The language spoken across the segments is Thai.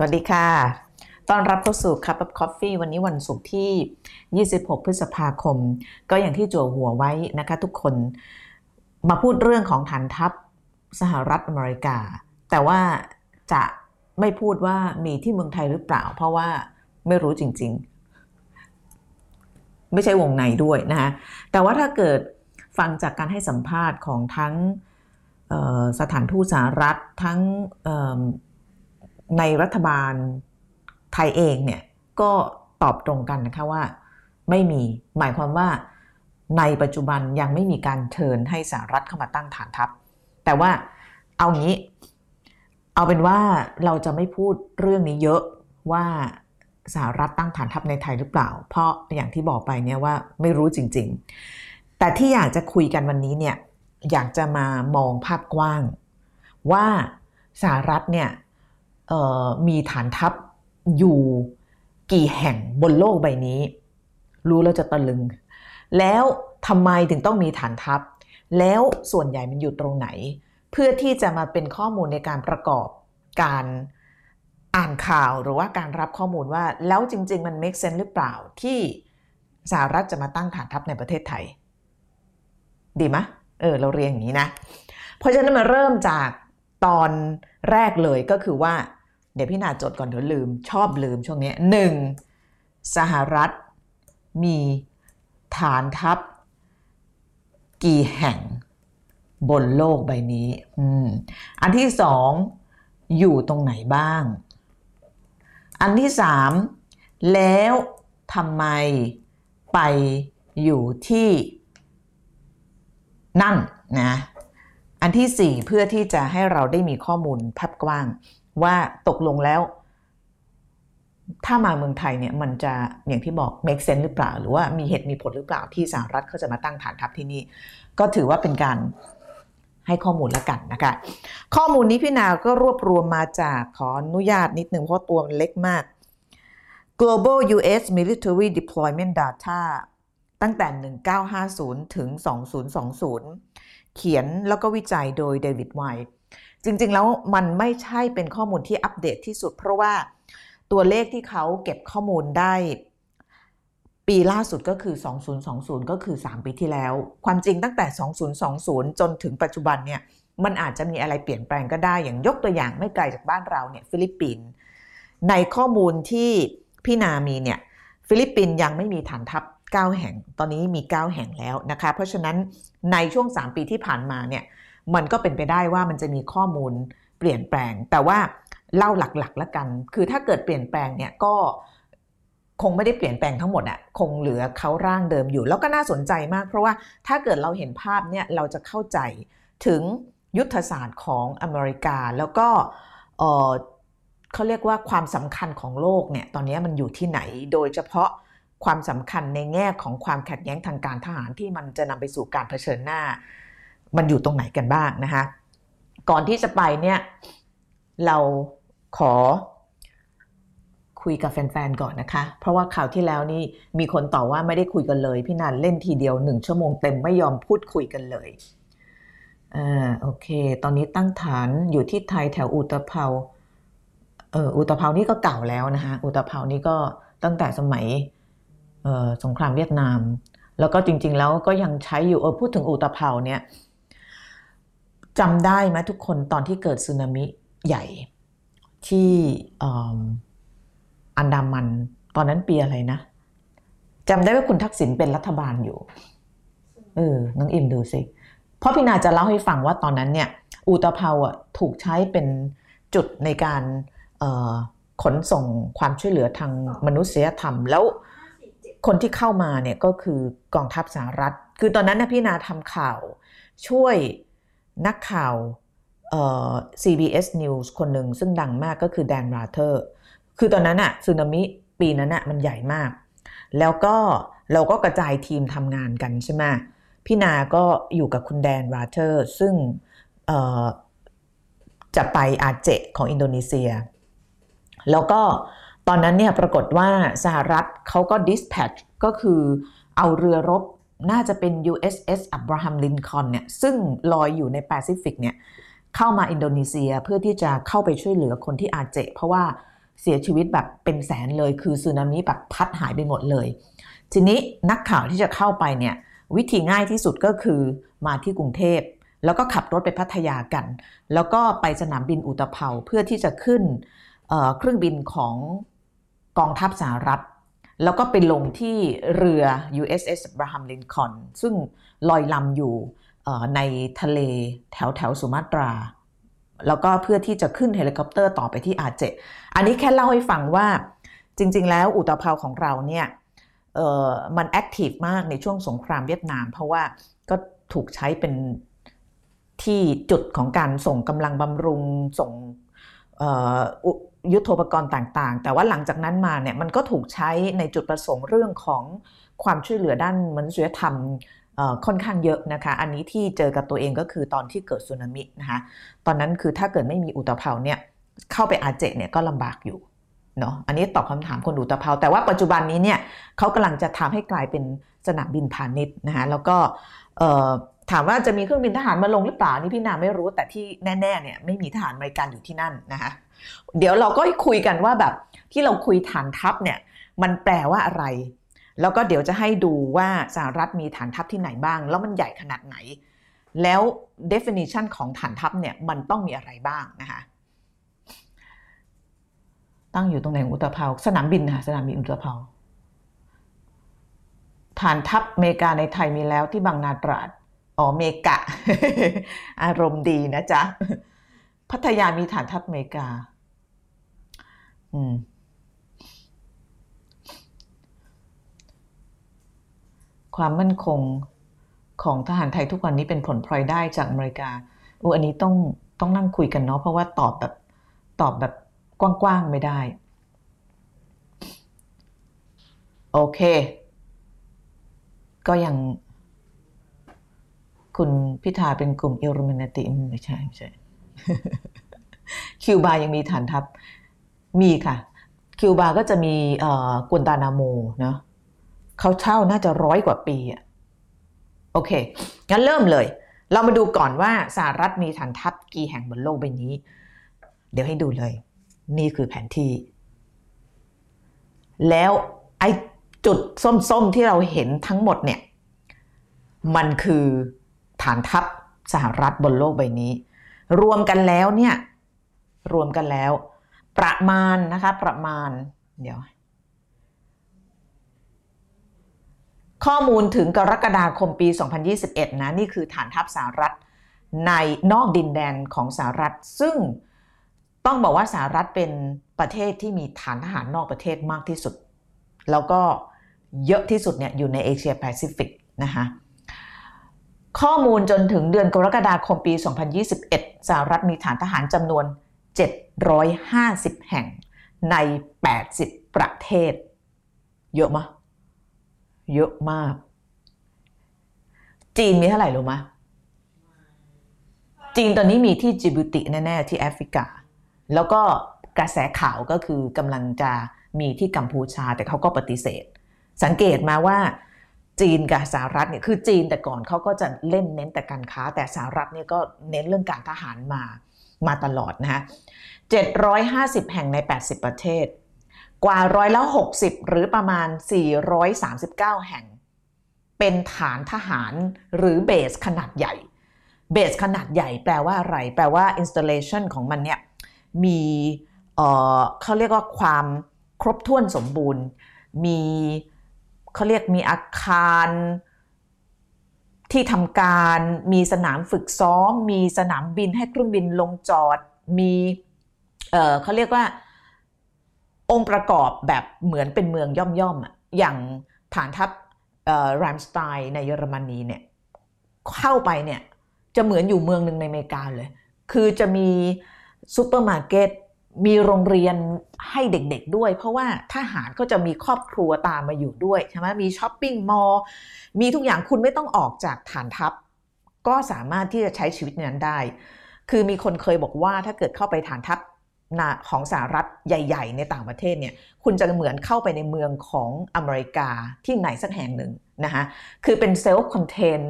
สวัสดีค่ะต้อนรับเข้าสู่ Cup of Coffee วันนี้วันศุกร์ที่26พฤษภาคมก็อย่างที่จั่วหัวไว้นะคะทุกคนมาพูดเรื่องของฐานทัพสหรัฐอเมริกาแต่ว่าจะไม่พูดว่ามีที่เมืองไทยหรือเปล่าเพราะว่าไม่รู้จริงๆไม่ใช่วงในด้วยนะคะแต่ว่าถ้าเกิดฟังจากการให้สัมภาษณ์ของทั้งสถานทูตสหรัฐทั้งในรัฐบาลไทยเองเนี่ยก็ตอบตรงกันนะคะว่าไม่มีหมายความว่าในปัจจุบันยังไม่มีการเชิญให้สหรัฐเข้ามาตั้งฐานทัพแต่ว่าเอางี้เอาเป็นว่าเราจะไม่พูดเรื่องนี้เยอะว่าสหรัฐตั้งฐานทัพในไทยหรือเปล่าเพราะอย่างที่บอกไปเนี่ยว่าไม่รู้จริงๆแต่ที่อยากจะคุยกันวันนี้เนี่ยอยากจะมามองภาพกว้างว่าสหรัฐเนี่ยมีฐานทัพอยู่กี่แห่งบนโลกใบนี้รู้แล้วจะตะลึงแล้วทำไมถึงต้องมีฐานทัพแล้วส่วนใหญ่มันอยู่ตรงไหนเพื่อที่จะมาเป็นข้อมูลในการประกอบการอ่านข่าวหรือว่าการรับข้อมูลว่าแล้วจริงๆมัน make sense หรือเปล่าที่สหรัฐจะมาตั้งฐานทัพในประเทศไทยดีไหมเราเรียนอย่างนี้นะเพราะฉะนั้นมาเริ่มจากตอนแรกเลยก็คือว่าเดี๋ยวพี่นาจดก่อนเดี๋ยวลืมชอบลืมช่วงนี้1สหรัฐมีฐานทัพกี่แห่งบนโลกใบนี้อันที่2อยู่ตรงไหนบ้างอันที่3แล้วทำไมไปอยู่ที่นั่นนะอันที่4เพื่อที่จะให้เราได้มีข้อมูลภาพกว้างว่าตกลงแล้วถ้ามาเมืองไทยเนี่ยมันจะอย่างที่บอก make sense หรือเปล่าหรือว่ามีเหตุมีผลหรือเปล่าที่สหรัฐเขาจะมาตั้งฐานทัพที่นี่ก็ถือว่าเป็นการให้ข้อมูลละกันนะคะข้อมูลนี้พี่นาก็รวบรวมมาจากขออนุญาตนิดนึงเพราะตัวมันเล็กมาก Global US Military Deployment Data ตั้งแต่1950ถึง2020เขียนแล้วก็วิจัยโดยเดวิดไวท์จริงๆแล้วมันไม่ใช่เป็นข้อมูลที่อัปเดตที่สุดเพราะว่าตัวเลขที่เขาเก็บข้อมูลได้ปีล่าสุดก็คือ2020ก็คือ3ปีที่แล้วความจริงตั้งแต่2020จนถึงปัจจุบันเนี่ยมันอาจจะมีอะไรเปลี่ยนแปลงก็ได้อย่างยกตัวอย่างไม่ไกลจากบ้านเราเนี่ยฟิลิปปินส์ในข้อมูลที่พี่นามีเนี่ยฟิลิปปินส์ยังไม่มีฐานทัพ9แห่งตอนนี้มี9แห่งแล้วนะคะเพราะฉะนั้นในช่วง3ปีที่ผ่านมาเนี่ยมันก็เป็นไปได้ว่ามันจะมีข้อมูลเปลี่ยนแปลงแต่ว่าเล่าหลักๆละกันคือถ้าเกิดเปลี่ยนแปลงเนี่ยก็คงไม่ได้เปลี่ยนแปลงทั้งหมดอ่ะคงเหลือเขาร่างเดิมอยู่แล้วก็น่าสนใจมากเพราะว่าถ้าเกิดเราเห็นภาพเนี่ยเราจะเข้าใจถึงยุทธศาสตร์ของอเมริกาแล้วก็เขาเรียกว่าความสำคัญของโลกเนี่ยตอนนี้มันอยู่ที่ไหนโดยเฉพาะความสำคัญในแง่ของความขัดแย้งทางการทหารที่มันจะนำไปสู่การเผชิญหน้ามันอยู่ตรงไหนกันบ้างนะคะก่อนที่จะไปเนี่ยเราขอคุยกับแฟนๆก่อนนะคะเพราะว่าข่าวที่แล้วนี่มีคนต่อว่าไม่ได้คุยกันเลยพี่นันเล่นทีเดียว1ชั่วโมงเต็มไม่ยอมพูดคุยกันเลยโอเคตอนนี้ตั้งฐานอยู่ที่ไทยแถวอุตภาวอุตภาวนี่ก็เก่าแล้วนะคะอุตภาวนี่ก็ตั้งแต่สมัยสงครามเวียดนามแล้วก็จริงๆแล้วก็ยังใช้อยู่พูดถึงอุตภาวเนี่ยจำได้ไหมทุกคนตอนที่เกิดสึนามิใหญ่ที่อันดามันตอนนั้นปีอะไรนะจำได้ว่าคุณทักษิณเป็นรัฐบาลอยู่น้องอิ่มดูสิเพราะพี่นาจะเล่าให้ฟังว่าตอนนั้นเนี่ยอุตภาวถูกใช้เป็นจุดในการขนส่งความช่วยเหลือทางมนุษยธรรมแล้วคนที่เข้ามาเนี่ยก็คือกองทัพสหรัฐคือตอนนั้นนะพี่นาทำข่าวช่วยนักข่าวCBS News คนหนึ่งซึ่งดังมากก็คือแดนราเธอร์คือตอนนั้นอะสึนามิปีนั้นอะมันใหญ่มากแล้วก็เราก็กระจายทีมทำงานกันใช่ไหมพี่นาก็อยู่กับคุณแดนราเธอร์ซึ่งจะไปอาเจของอินโดนีเซียแล้วก็ตอนนั้นเนี่ยปรากฏว่าสหรัฐเขาก็ dispatch ก็คือเอาเรือรบน่าจะเป็น USS Abraham Lincoln เนี่ยซึ่งลอยอยู่ในแปซิฟิกเนี่ยเข้ามาอินโดนีเซียเพื่อที่จะเข้าไปช่วยเหลือคนที่อาเจเพราะว่า เสียชีวิตแบบเป็นแสนเลยคือสึนามิแบบพัดหายไปหมดเลยทีนี้นักข่าวที่จะเข้าไปเนี่ยวิธีง่ายที่สุดก็คือมาที่กรุงเทพแล้วก็ขับรถไปพัทยากันแล้วก็ไปสนามบินอุตภเปาเพื่อที่จะขึ้นเครื่องบินของกองทัพสหรัฐแล้วก็ไปลงที่เรือ USS Abraham Lincoln ซึ่งลอยลำอยู่ในทะเลแถวสุมาตราแล้วก็เพื่อที่จะขึ้นเฮลิคอปเตอร์ต่อไปที่อาเจอันนี้แค่เล่าให้ฟังว่าจริงๆแล้วอุตภเปาของเราเนี่ยมันแอคทีฟมากในช่วงสงครามเวียดนามเพราะว่าก็ถูกใช้เป็นที่จุดของการส่งกำลังบำรุงส่งยุทโธปกรณ์ต่างๆแต่ว่าหลังจากนั้นมาเนี่ยมันก็ถูกใช้ในจุดประสงค์เรื่องของความช่วยเหลือด้านมนุษยธรรมค่อนข้างเยอะนะคะอันนี้ที่เจอกับตัวเองก็คือตอนที่เกิดสึนามินะคะตอนนั้นคือถ้าเกิดไม่มีอุตภเปาเนี่ยเข้าไปอาเจเนี่ยก็ลำบากอยู่เนาะอันนี้ตอบคำถามคนอุตภเปาแต่ว่าปัจจุบันนี้เนี่ยเขากำลังจะทำให้กลายเป็นสนามบินพาณิชย์นะคะแล้วก็ถามว่าจะมีเครื่องบินทหารมาลงหรือเปล่านี่พี่นาไม่รู้แต่ที่แน่ๆเนี่ยไม่มีทหารอเมริกันอยู่ที่นั่นนะคะเดี๋ยวเราก็คุยกันว่าแบบที่เราคุยฐานทัพเนี่ยมันแปลว่าอะไรแล้วก็เดี๋ยวจะให้ดูว่าสหรัฐมีฐานทัพที่ไหนบ้างแล้วมันใหญ่ขนาดไหนแล้ว definition ของฐานทัพเนี่ยมันต้องมีอะไรบ้างนะคะตั้งอยู่ตรงไหนอุตภเปาสนามบินค่ะสนามบินอุตภเปาฐานทัพอเมริกาในไทยมีแล้วที่บางนาตราดอ๋อเมกะอารมณ์ดีนะจ๊ะพัทยามีฐานทัพอเมริกาความมั่นคงของทหารไทยทุกวันนี้เป็นผลพลอยได้จากอเมริกาอันนี้ต้องนั่งคุยกันเนาะเพราะว่าตอบแบบกว้างๆไม่ได้โอเคก็ยังคุณพิธาเป็นกลุ่มอิลลูมินาติไม่ใช่คิวบายังมีฐานทัพมีค่ะคิวบาก็จะมีกัวตานาโมเนาะเขาเช่าน่าจะ100 กว่าปีอ่ะโอเคงั้นเริ่มเลยเรามาดูก่อนว่าสหรัฐมีฐานทัพกี่แห่งบนโลกใบนี้เดี๋ยวให้ดูเลยนี่คือแผนที่แล้วไอ้จุดส้มๆที่เราเห็นทั้งหมดเนี่ยมันคือฐานทัพสหรัฐบนโลกใบนี้รวมกันแล้วประมาณนะคะประมาณเดี๋ยวข้อมูลถึงกรกฎาคมปี2021นะนี่คือฐานทัพสหรัฐในนอกดินแดนของสหรัฐซึ่งต้องบอกว่าสหรัฐเป็นประเทศที่มีฐานทหารนอกประเทศมากที่สุดแล้วก็เยอะที่สุดเนี่ยอยู่ในเอเชียแปซิฟิกนะคะข้อมูลจนถึงเดือนกรกฎาคมปี2021สหรัฐมีฐานทหารจำนวน750แห่งใน80ประเทศเยอะมะเยอะมากจีนมีเท่าไหร่รู้มะจีนตอนนี้มีที่จิบูติแน่ๆที่แอฟริกาแล้วก็กระแสข่าวก็คือกำลังจะมีที่กัมพูชาแต่เขาก็ปฏิเสธสังเกตมาว่าจีนกับสหรัฐเนี่ยคือจีนแต่ก่อนเขาก็จะเน้นแต่การค้าแต่สหรัฐเนี่ยก็เน้นเรื่องการทหารมาตลอดนะฮะ750แห่งใน80ประเทศกว่า160หรือประมาณ439แห่งเป็นฐานทหารหรือเบสขนาดใหญ่เบสขนาดใหญ่แปลว่าอะไรแปลว่า installation ของมันเนี่ยมีเขาเรียกว่าความครบถ้วนสมบูรณ์มีเขาเรียกมีอาคารที่ทำการมีสนามฝึกซ้อมมีสนามบินให้เครื่องบินลงจอดมีเขาเรียกว่าองค์ประกอบแบบเหมือนเป็นเมืองย่อมๆอย่างฐานทัพแรมสไตน์ในเยอรมนีเนี่ยเข้าไปเนี่ยจะเหมือนอยู่เมืองหนึ่งในอเมริกาเลยคือจะมีซูเปอร์มาร์เก็ตมีโรงเรียนให้เด็กๆด้วยเพราะว่าทหารก็จะมีครอบครัวตามมาอยู่ด้วยใช่ไหมมีช้อปปิ้งมอลล์มีทุกอย่างคุณไม่ต้องออกจากฐานทัพก็สามารถที่จะใช้ชีวิตนั้นได้คือมีคนเคยบอกว่าถ้าเกิดเข้าไปฐานทัพของสหรัฐใหญ่ๆในต่างประเทศเนี่ยคุณจะเหมือนเข้าไปในเมืองของอเมริกาที่ไหนสักแห่งหนึ่งนะคะคือเป็นเซลฟ์คอนเทน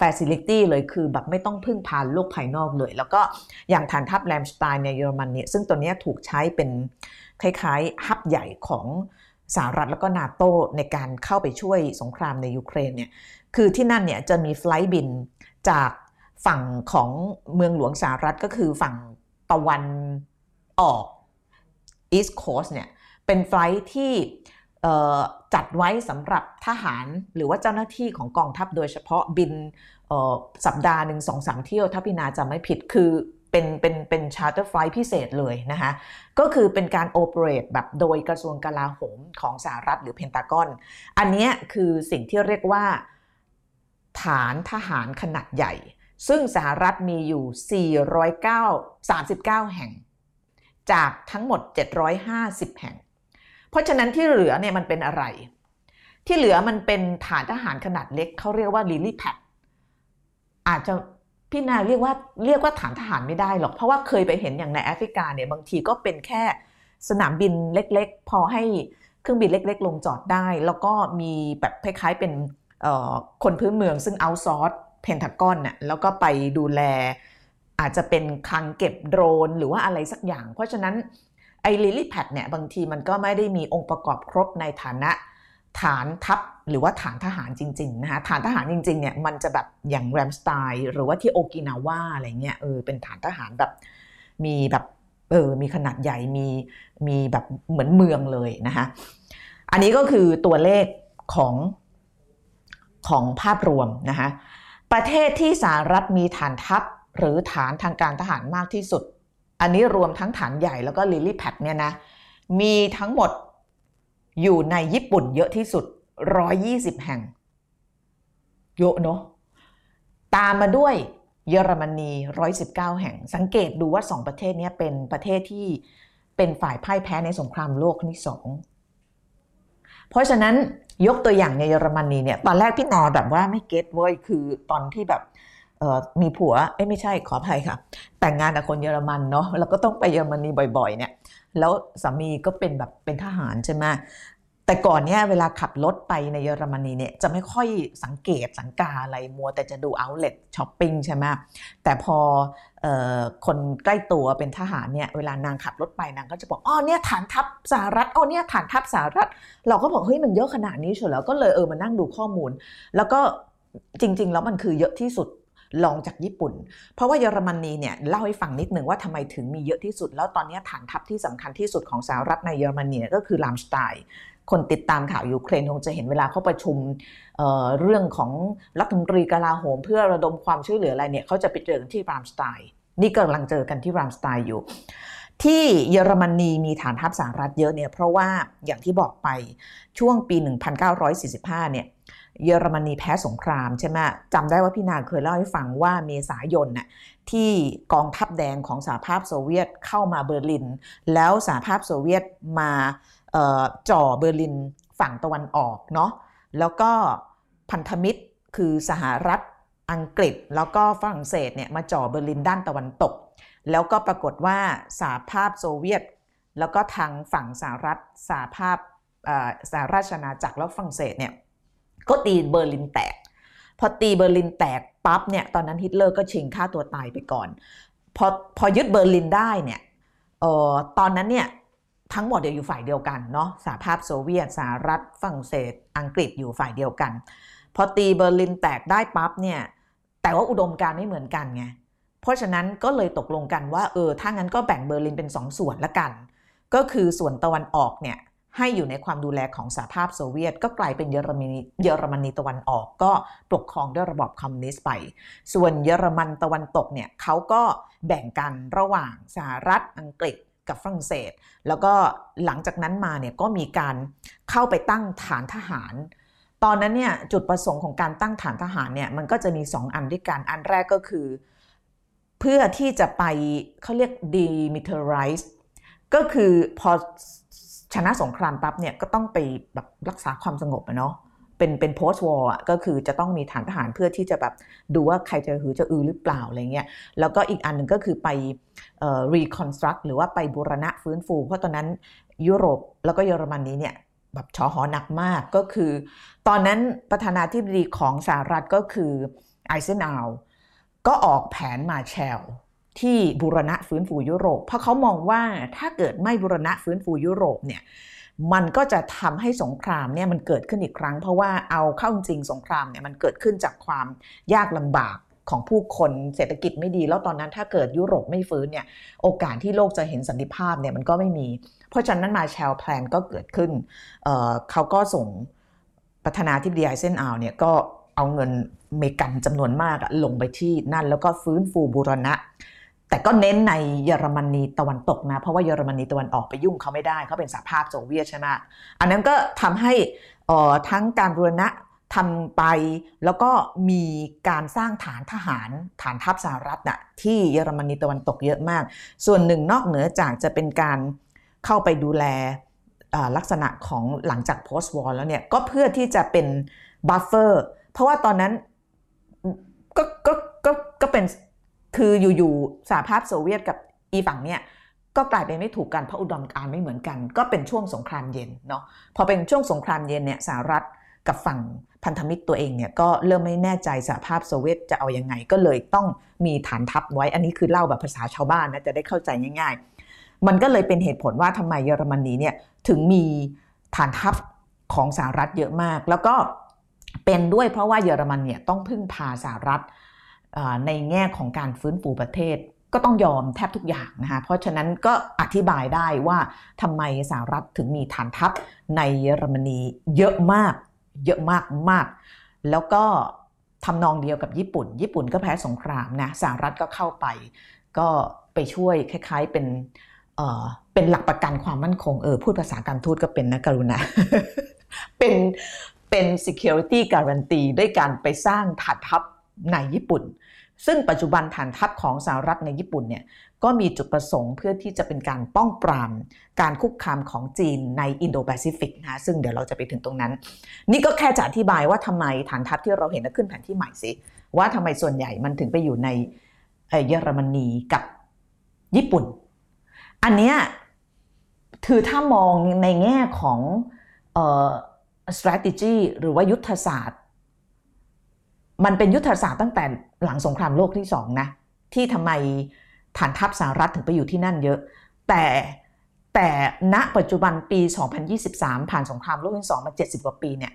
facility เลยคือแบบไม่ต้องพึ่งพาโลกภายนอกเลยแล้วก็อย่างฐานทัพแรมสไตน์ในเยอรมันเนี่ยซึ่งตัวนี้ถูกใช้เป็น คล้ายๆฮับใหญ่ของสหรัฐแล้วก็นาโตในการเข้าไปช่วยสงครามในยูเครนเนี่ยคือที่นั่นเนี่ยจะมีไฟล์บินจากฝั่งของเมืองหลวงสหรัฐก็คือฝั่งตะวันออก East Coast เนี่ยเป็นไฟล์ที่จัดไว้สำหรับทหารหรือว่าเจ้าหน้าที่ของกองทัพโดยเฉพาะบินสัปดาห์หนึ่ง 2-3 เที่ยวถ้าพี่นาจะไม่ผิดคือเป็นชาร์เตอร์ไฟล์พิเศษเลยนะคะก็คือเป็นการโอเปเรตแบบโดยกระทรวงกลาโหมของสหรัฐหรือเพนทากอนอันนี้คือสิ่งที่เรียกว่าฐานทหารขนาดใหญ่ซึ่งสหรัฐมีอยู่439แห่งจากทั้งหมด750แห่งเพราะฉะนั้นที่เหลือเนี่ยมันเป็นอะไรที่เหลือมันเป็นฐานทหารขนาดเล็กเขาเรียกว่าลิลลี่แพดอาจจะพี่นาเรียกว่าฐานทหารไม่ได้หรอกเพราะว่าเคยไปเห็นอย่างในแอฟริกาเนี่ยบางทีก็เป็นแค่สนามบินเล็กๆพอให้เครื่องบินเล็กๆลงจอดได้แล้วก็มีแบบคล้ายๆเป็นคนพื้นเมืองซึ่งเอาซอร์สเพนทากอนน่ะแล้วก็ไปดูแลอาจจะเป็นคลังเก็บโดรนหรือว่าอะไรสักอย่างเพราะฉะนั้นไอ้ลิลลี่แพดเนี่ยบางทีมันก็ไม่ได้มีองค์ประกอบครบในฐานะฐานทัพหรือว่าฐานทหารจริงๆนะคะฐานทหารจริงๆเนี่ยมันจะแบบอย่างแรมสไตน์หรือว่าที่โอกินาวาอะไรเงี้ยเป็นฐานทหารแบบมีแบบมีขนาดใหญ่มีแบบเหมือนเมืองเลยนะคะอันนี้ก็คือตัวเลขของภาพรวมนะคะประเทศที่สหรัฐมีฐานทัพหรือฐานทางการทหารมากที่สุดอันนี้รวมทั้งฐานใหญ่แล้วก็ลิลลี่แพดเนี่ยนะมีทั้งหมดอยู่ในญี่ปุ่นเยอะที่สุด120แห่งเยอะเนาะตามมาด้วยเยอรมนี119แห่งสังเกตดูว่า2ประเทศนี้เป็นประเทศที่เป็นฝ่ายพ่ายแพ้ในสงครามโลกครั้งที่2เพราะฉะนั้นยกตัวอย่างในเยอรมนีเนี่ยตอนแรกพี่นอแบบว่าไม่เก็ตเว้ยคือตอนที่แบบมีผัวไม่ใช่ขออภัยค่ะแต่งงานกับคนเยอรมันเนาะแล้วก็ต้องไปเยอรมนีบ่อยๆเนี่ยแล้วสามีก็เป็นแบบเป็นทหารใช่ไหมแต่ก่อนเนี่ยเวลาขับรถไปในเยอรมนีเนี่ยจะไม่ค่อยสังเกตสังกาอะไรมัวแต่จะดูเอาท์เล็ตช้อปปิ้งใช่ไหมแต่พอคนใกล้ตัวเป็นทหารเนี่ยเวลานางขับรถไปนางก็จะบอกอ๋อเนี่ยฐานทัพสหรัฐอ๋อเนี่ยฐานทัพสหรัฐเราก็บอกเฮ้ยมันเยอะขนาดนี้เฉยแล้วก็เลยมานั่งดูข้อมูลแล้วก็จริงๆแล้วมันคือเยอะที่สุดลองจากญี่ปุ่นเพราะว่าเยอรมนีเนี่ยเล่าให้ฟังนิดนึงว่าทำไมถึงมีเยอะที่สุดแล้วตอนนี้ฐานทัพที่สำคัญที่สุดของสหรัฐในเยอรมนีก็คือรามสไตน์คนติดตามข่าวยูเครนคงจะเห็นเวลาเขาประชุมเรื่องของรัฐมนตรีกลาโหมเพื่อระดมความช่วยเหลืออะไรเนี่ยเขาจะไปเจอกันที่รามสไตน์นี่กำลังเจอกันที่รามสไตน์อยู่ที่เยอรมนีมีฐานทัพสหรัฐเยอะเนี่ยเพราะว่าอย่างที่บอกไปช่วงปี1945เนี่ยเยอรมนีแพ้สงครามใช่ไหมจำได้ว่าพี่นาเคยเล่าให้ฟังว่าเมษายนน่ะที่กองทัพแดงของสหภาพโซเวียตเข้ามาเบอร์ลินแล้วสหภาพโซเวียตมาจ่อเบอร์ลินฝั่งตะวันออกเนาะแล้วก็พันธมิตรคือสหรัฐอังกฤษแล้วก็ฝรั่งเศสเนี่ยมาจ่อเบอร์ลินด้านตะวันตกแล้วก็ปรากฏว่าสหภาพโซเวียตแล้วก็ทางฝั่งสหรัฐสหภาพสหราชอาณาจักรแล้วฝรั่งเศสเนี่ยก็ตีเบอร์ลินแตกพอตีเบอร์ลินแตกปั๊บเนี่ยตอนนั้นฮิตเลอร์ก็ชิงฆ่าตัวตายไปก่อนพอยึดเบอร์ลินได้เนี่ยตอนนั้นเนี่ยทั้งหมดอยู่ฝ่ายเดียวกันเนาะสหภาพโซเวียตสหรัฐฝรั่งเศสอังกฤษอยู่ฝ่ายเดียวกันพอตีเบอร์ลินแตกได้ปั๊บเนี่ยแต่ว่าอุดมการณ์ไม่เหมือนกันไงเพราะฉะนั้นก็เลยตกลงกันว่าถ้างั้นก็แบ่งเบอร์ลินเป็น2ส่วนละกันก็คือส่วนตะวันออกเนี่ยให้อยู่ในความดูแลของสหภาพโซเวียตก็กลายเป็นเยอรมนีตะวันออกก็ปกครองด้วยระบอบคอมมิวนิสต์ไปส่วนเยอรมันตะวันตกเนี่ยเขาก็แบ่งกันระหว่างสหรัฐอังกฤษกับฝรั่งเศสแล้วก็หลังจากนั้นมาเนี่ยก็มีการเข้าไปตั้งฐานทหารตอนนั้นเนี่ยจุดประสงค์ของการตั้งฐานทหารเนี่ยมันก็จะมี2อันด้วยกันอันแรกก็คือเพื่อที่จะไปเขาเรียก demilitarize ก็คือพอชนะสงครามปั๊บเนี่ยก็ต้องไปแบบรักษาความสงบอะเนาะเป็น post war อ่ะก็คือจะต้องมีฐานทหารเพื่อที่จะแบบดูว่าใครจะหือจะอือหรือเปล่าอะไรเงี้ยแล้วก็อีกอันหนึ่งก็คือไปreconstruct หรือว่าไปบูรณะฟื้นฟูเพราะตอนนั้นยุโรปแล้วก็เยอรมนีเนี่ยแบบชอหอหนักมากก็คือตอนนั้นประธานาธิบดีของสหรัฐก็คือไอเซนฮาวก็ออกแผนมาแชล ที่บูรณะฟื้นฟูยุโรปเพราะเขามองว่าถ้าเกิดไม่บูรณะฟื้นฟูยุโรปเนี่ยมันก็จะทำให้สงครามเนี่ยมันเกิดขึ้นอีกครั้งเพราะว่าเอาเข้าจริงสงครามเนี่ยมันเกิดขึ้นจากความยากลำบากของผู้คนเศรษฐกิจไม่ดีแล้วตอนนั้นถ้าเกิดยุโรปไม่ฟื้นเนี่ยโอกาสที่โลกจะเห็นสันติภาพเนี่ยมันก็ไม่มีเพราะฉะนั้นมาแชลแพลนก็เกิดขึ้นเขาก็ส่งประธานาธิบดีไอเซนฮาวเนี่ยก็เอาเงินอเมริกันจำนวนมากลงไปที่นั่นแล้วก็ฟื้นฟูบูรณะแต่ก็เน้นในเยอรมนีตะวันตกนะเพราะว่าเยอรมนีตะวันออกไปยุ่งเขาไม่ได้เขาเป็นสหภาพโซเวียตใช่ไหมอันนั้นก็ทำให้ทั้งการบูรณะทำไปแล้วก็มีการสร้างฐานทหารฐานทัพสหรัฐน่ะที่เยอรมนีตะวันตกเยอะมากส่วนหนึ่งนอกเหนือจากจะเป็นการเข้าไปดูแลลักษณะของหลังจาก post war แล้วเนี่ยก็เพื่อที่จะเป็น buffer เพราะว่าตอนนั้นก็เป็นคืออยู่ๆสหภาพโซเวียตกับอีฝั่งเนี่ยก็กลายเป็นไม่ถูกกันเพราะอุดมการณ์ไม่เหมือนกันก็เป็นช่วงสงครามเย็นเนาะพอเป็นช่วงสงครามเย็นเนี่ยสหรัฐกับฝั่งพันธมิตรตัวเองเนี่ยก็เริ่มไม่แน่ใจสหภาพโซเวียตจะเอายังไงก็เลยต้องมีฐานทัพไว้อันนี้คือเล่าแบบภาษาชาวบ้านนะจะได้เข้าใจง่ายๆมันก็เลยเป็นเหตุผลว่าทำไมเยอรมนีเนี่ยถึงมีฐานทัพของสหรัฐเยอะมากแล้วก็เป็นด้วยเพราะว่าเยอรมันเนี่ยต้องพึ่งพาสหรัฐในแง่ของการฟื้นฟูประเทศก็ต้องยอมแทบทุกอย่างนะคะเพราะฉะนั้นก็อธิบายได้ว่าทำไมสหรัฐถึงมีฐานทัพในเยอรมนีเยอะมากเยอะมากๆแล้วก็ทำนองเดียวกับญี่ปุ่นญี่ปุ่นก็แพ้สงครามนะสหรัฐก็เข้าไปก็ไปช่วยคล้ายๆเป็นหลักประกันความมั่นคงพูดภาษาการทูตก็เป็นนะกรุณา เป็น security guarantee ด้วยการไปสร้างฐานทัพในญี่ปุ่นซึ่งปัจจุบันฐานทัพของสหรัฐในญี่ปุ่นเนี่ยก็มีจุดประสงค์เพื่อที่จะเป็นการป้องปรามการคุกคามของจีนในอินโดแปซิฟิกนะซึ่งเดี๋ยวเราจะไปถึงตรงนั้นนี่ก็แค่จะอธิบายว่าทำไมฐานทัพที่เราเห็นขึ้นแผนที่ใหม่สิว่าทำไมส่วนใหญ่มันถึงไปอยู่ในเยอรมนีกับญี่ปุ่นอันเนี้ยคือถ้ามองในแง่ของstrategy หรือว่ายุทธศาสตร์มันเป็นยุทธศาสตร์ตั้งแต่หลังสงครามโลกที่2นะที่ทำไมฐานทัพสหรัฐถึงไปอยู่ที่นั่นเยอะแต่ณปัจจุบันปี2023ผ่านสงครามโลกที่2มา70กว่าปีเนี่ย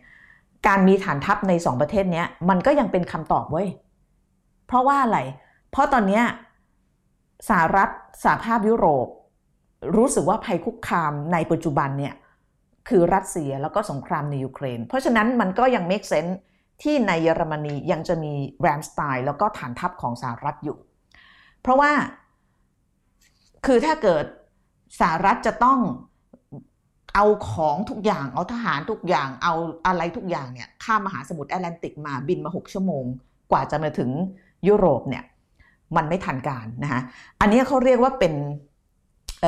การมีฐานทัพใน2ประเทศเนี้ยมันก็ยังเป็นคำตอบเว้ยเพราะว่าอะไรเพราะตอนเนี้ยสหรัฐสหภาพยุโรปรู้สึกว่าภัยคุกคามในปัจจุบันเนี่ยคือรัสเซียแล้วก็สงครามในยูเครนเพราะฉะนั้นมันก็ยังเมคเซนส์ที่ในเยอรมนียังจะมีแรมสไตน์แล้วก็ฐานทัพของสหรัฐอยู่เพราะว่าคือถ้าเกิดสหรัฐจะต้องเอาของทุกอย่างเอาทหารทุกอย่างเอาอะไรทุกอย่างเนี่ยข้ามมหาสมุทรแอตแลนติกมาบินมา6ชั่วโมงกว่าจะมาถึงยุโรปเนี่ยมันไม่ทันการนะคะอันนี้เขาเรียกว่าเป็นเ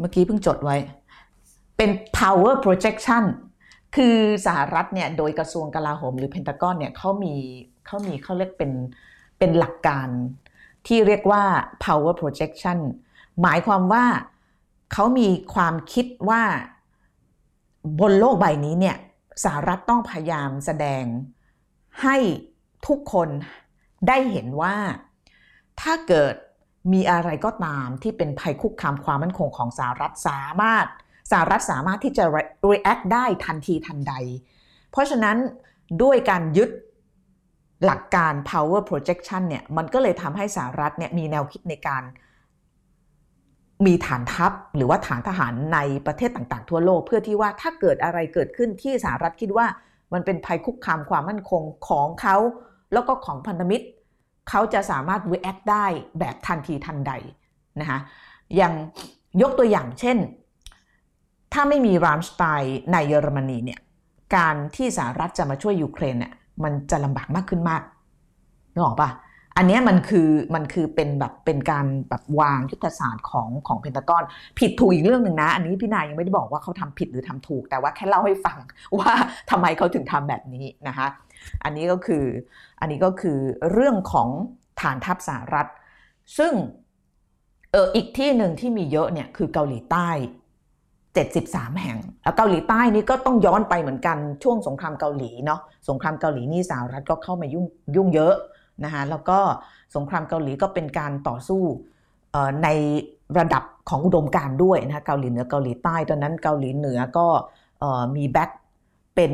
มื่อกี้เพิ่งจดไว้เป็น power projectionคือสหรัฐเนี่ยโดยกระทรวงกลาโหมหรือเพนทากอนเนี่ยเขาเรียกเป็นหลักการที่เรียกว่า power projection หมายความว่าเขามีความคิดว่าบนโลกใบนี้เนี่ยสหรัฐต้องพยายามแสดงให้ทุกคนได้เห็นว่าถ้าเกิดมีอะไรก็ตามที่เป็นภัยคุกคามความมั่นคงของสหรัฐสามารถที่จะ react ได้ทันทีทันใดเพราะฉะนั้นด้วยการยึดหลักการ power projection เนี่ยมันก็เลยทำให้สหรัฐเนี่ยมีแนวคิดในการมีฐานทัพหรือว่าฐานทหารในประเทศต่างๆทั่วโลกเพื่อที่ว่าถ้าเกิดอะไรเกิดขึ้นที่สหรัฐคิดว่ามันเป็นภัยคุกคามความมั่นคงของเขาแล้วก็ของพันธมิตรเขาจะสามารถ react ได้แบบทันทีทันใดนะคะอย่างยกตัวอย่างเช่นถ้าไม่มีรัมสไตน์ในเยอรมนีเนี่ยการที่สหรัฐจะมาช่วยยูเครนเนี่ยมันจะลำบากมากขึ้นมากนึกออกปะอันนี้มันคือเป็นแบบเป็นการแบบวางยุทธศาสตร์ของเพนทากอนผิดถูกอีกเรื่องหนึ่งนะอันนี้พี่นายยังไม่ได้บอกว่าเขาทำผิดหรือทำถูกแต่ว่าแค่เล่าให้ฟังว่าทำไมเขาถึงทำแบบนี้นะคะอันนี้ก็คือเรื่องของฐานทัพสหรัฐซึ่งอีกที่หนึ่งที่มีเยอะเนี่ยคือเกาหลีใต้73แห่งแล้วเกาหลีใต้นี่ก็ต้องย้อนไปเหมือนกันช่วงสงครามเกาหลีเนาะสงครามเกาหลีนี่สหรัฐก็เข้ามายุ่งเยอะ นะคะแล้วก็สงครามเกาหลีก็เป็นการต่อสู้ในระดับของอุดมการณ์ด้วยนะคะเกาหลีเหนือเกาหลีใต้ตอนนั้นเกาหลีเหนือก็มีแบ็คเป็น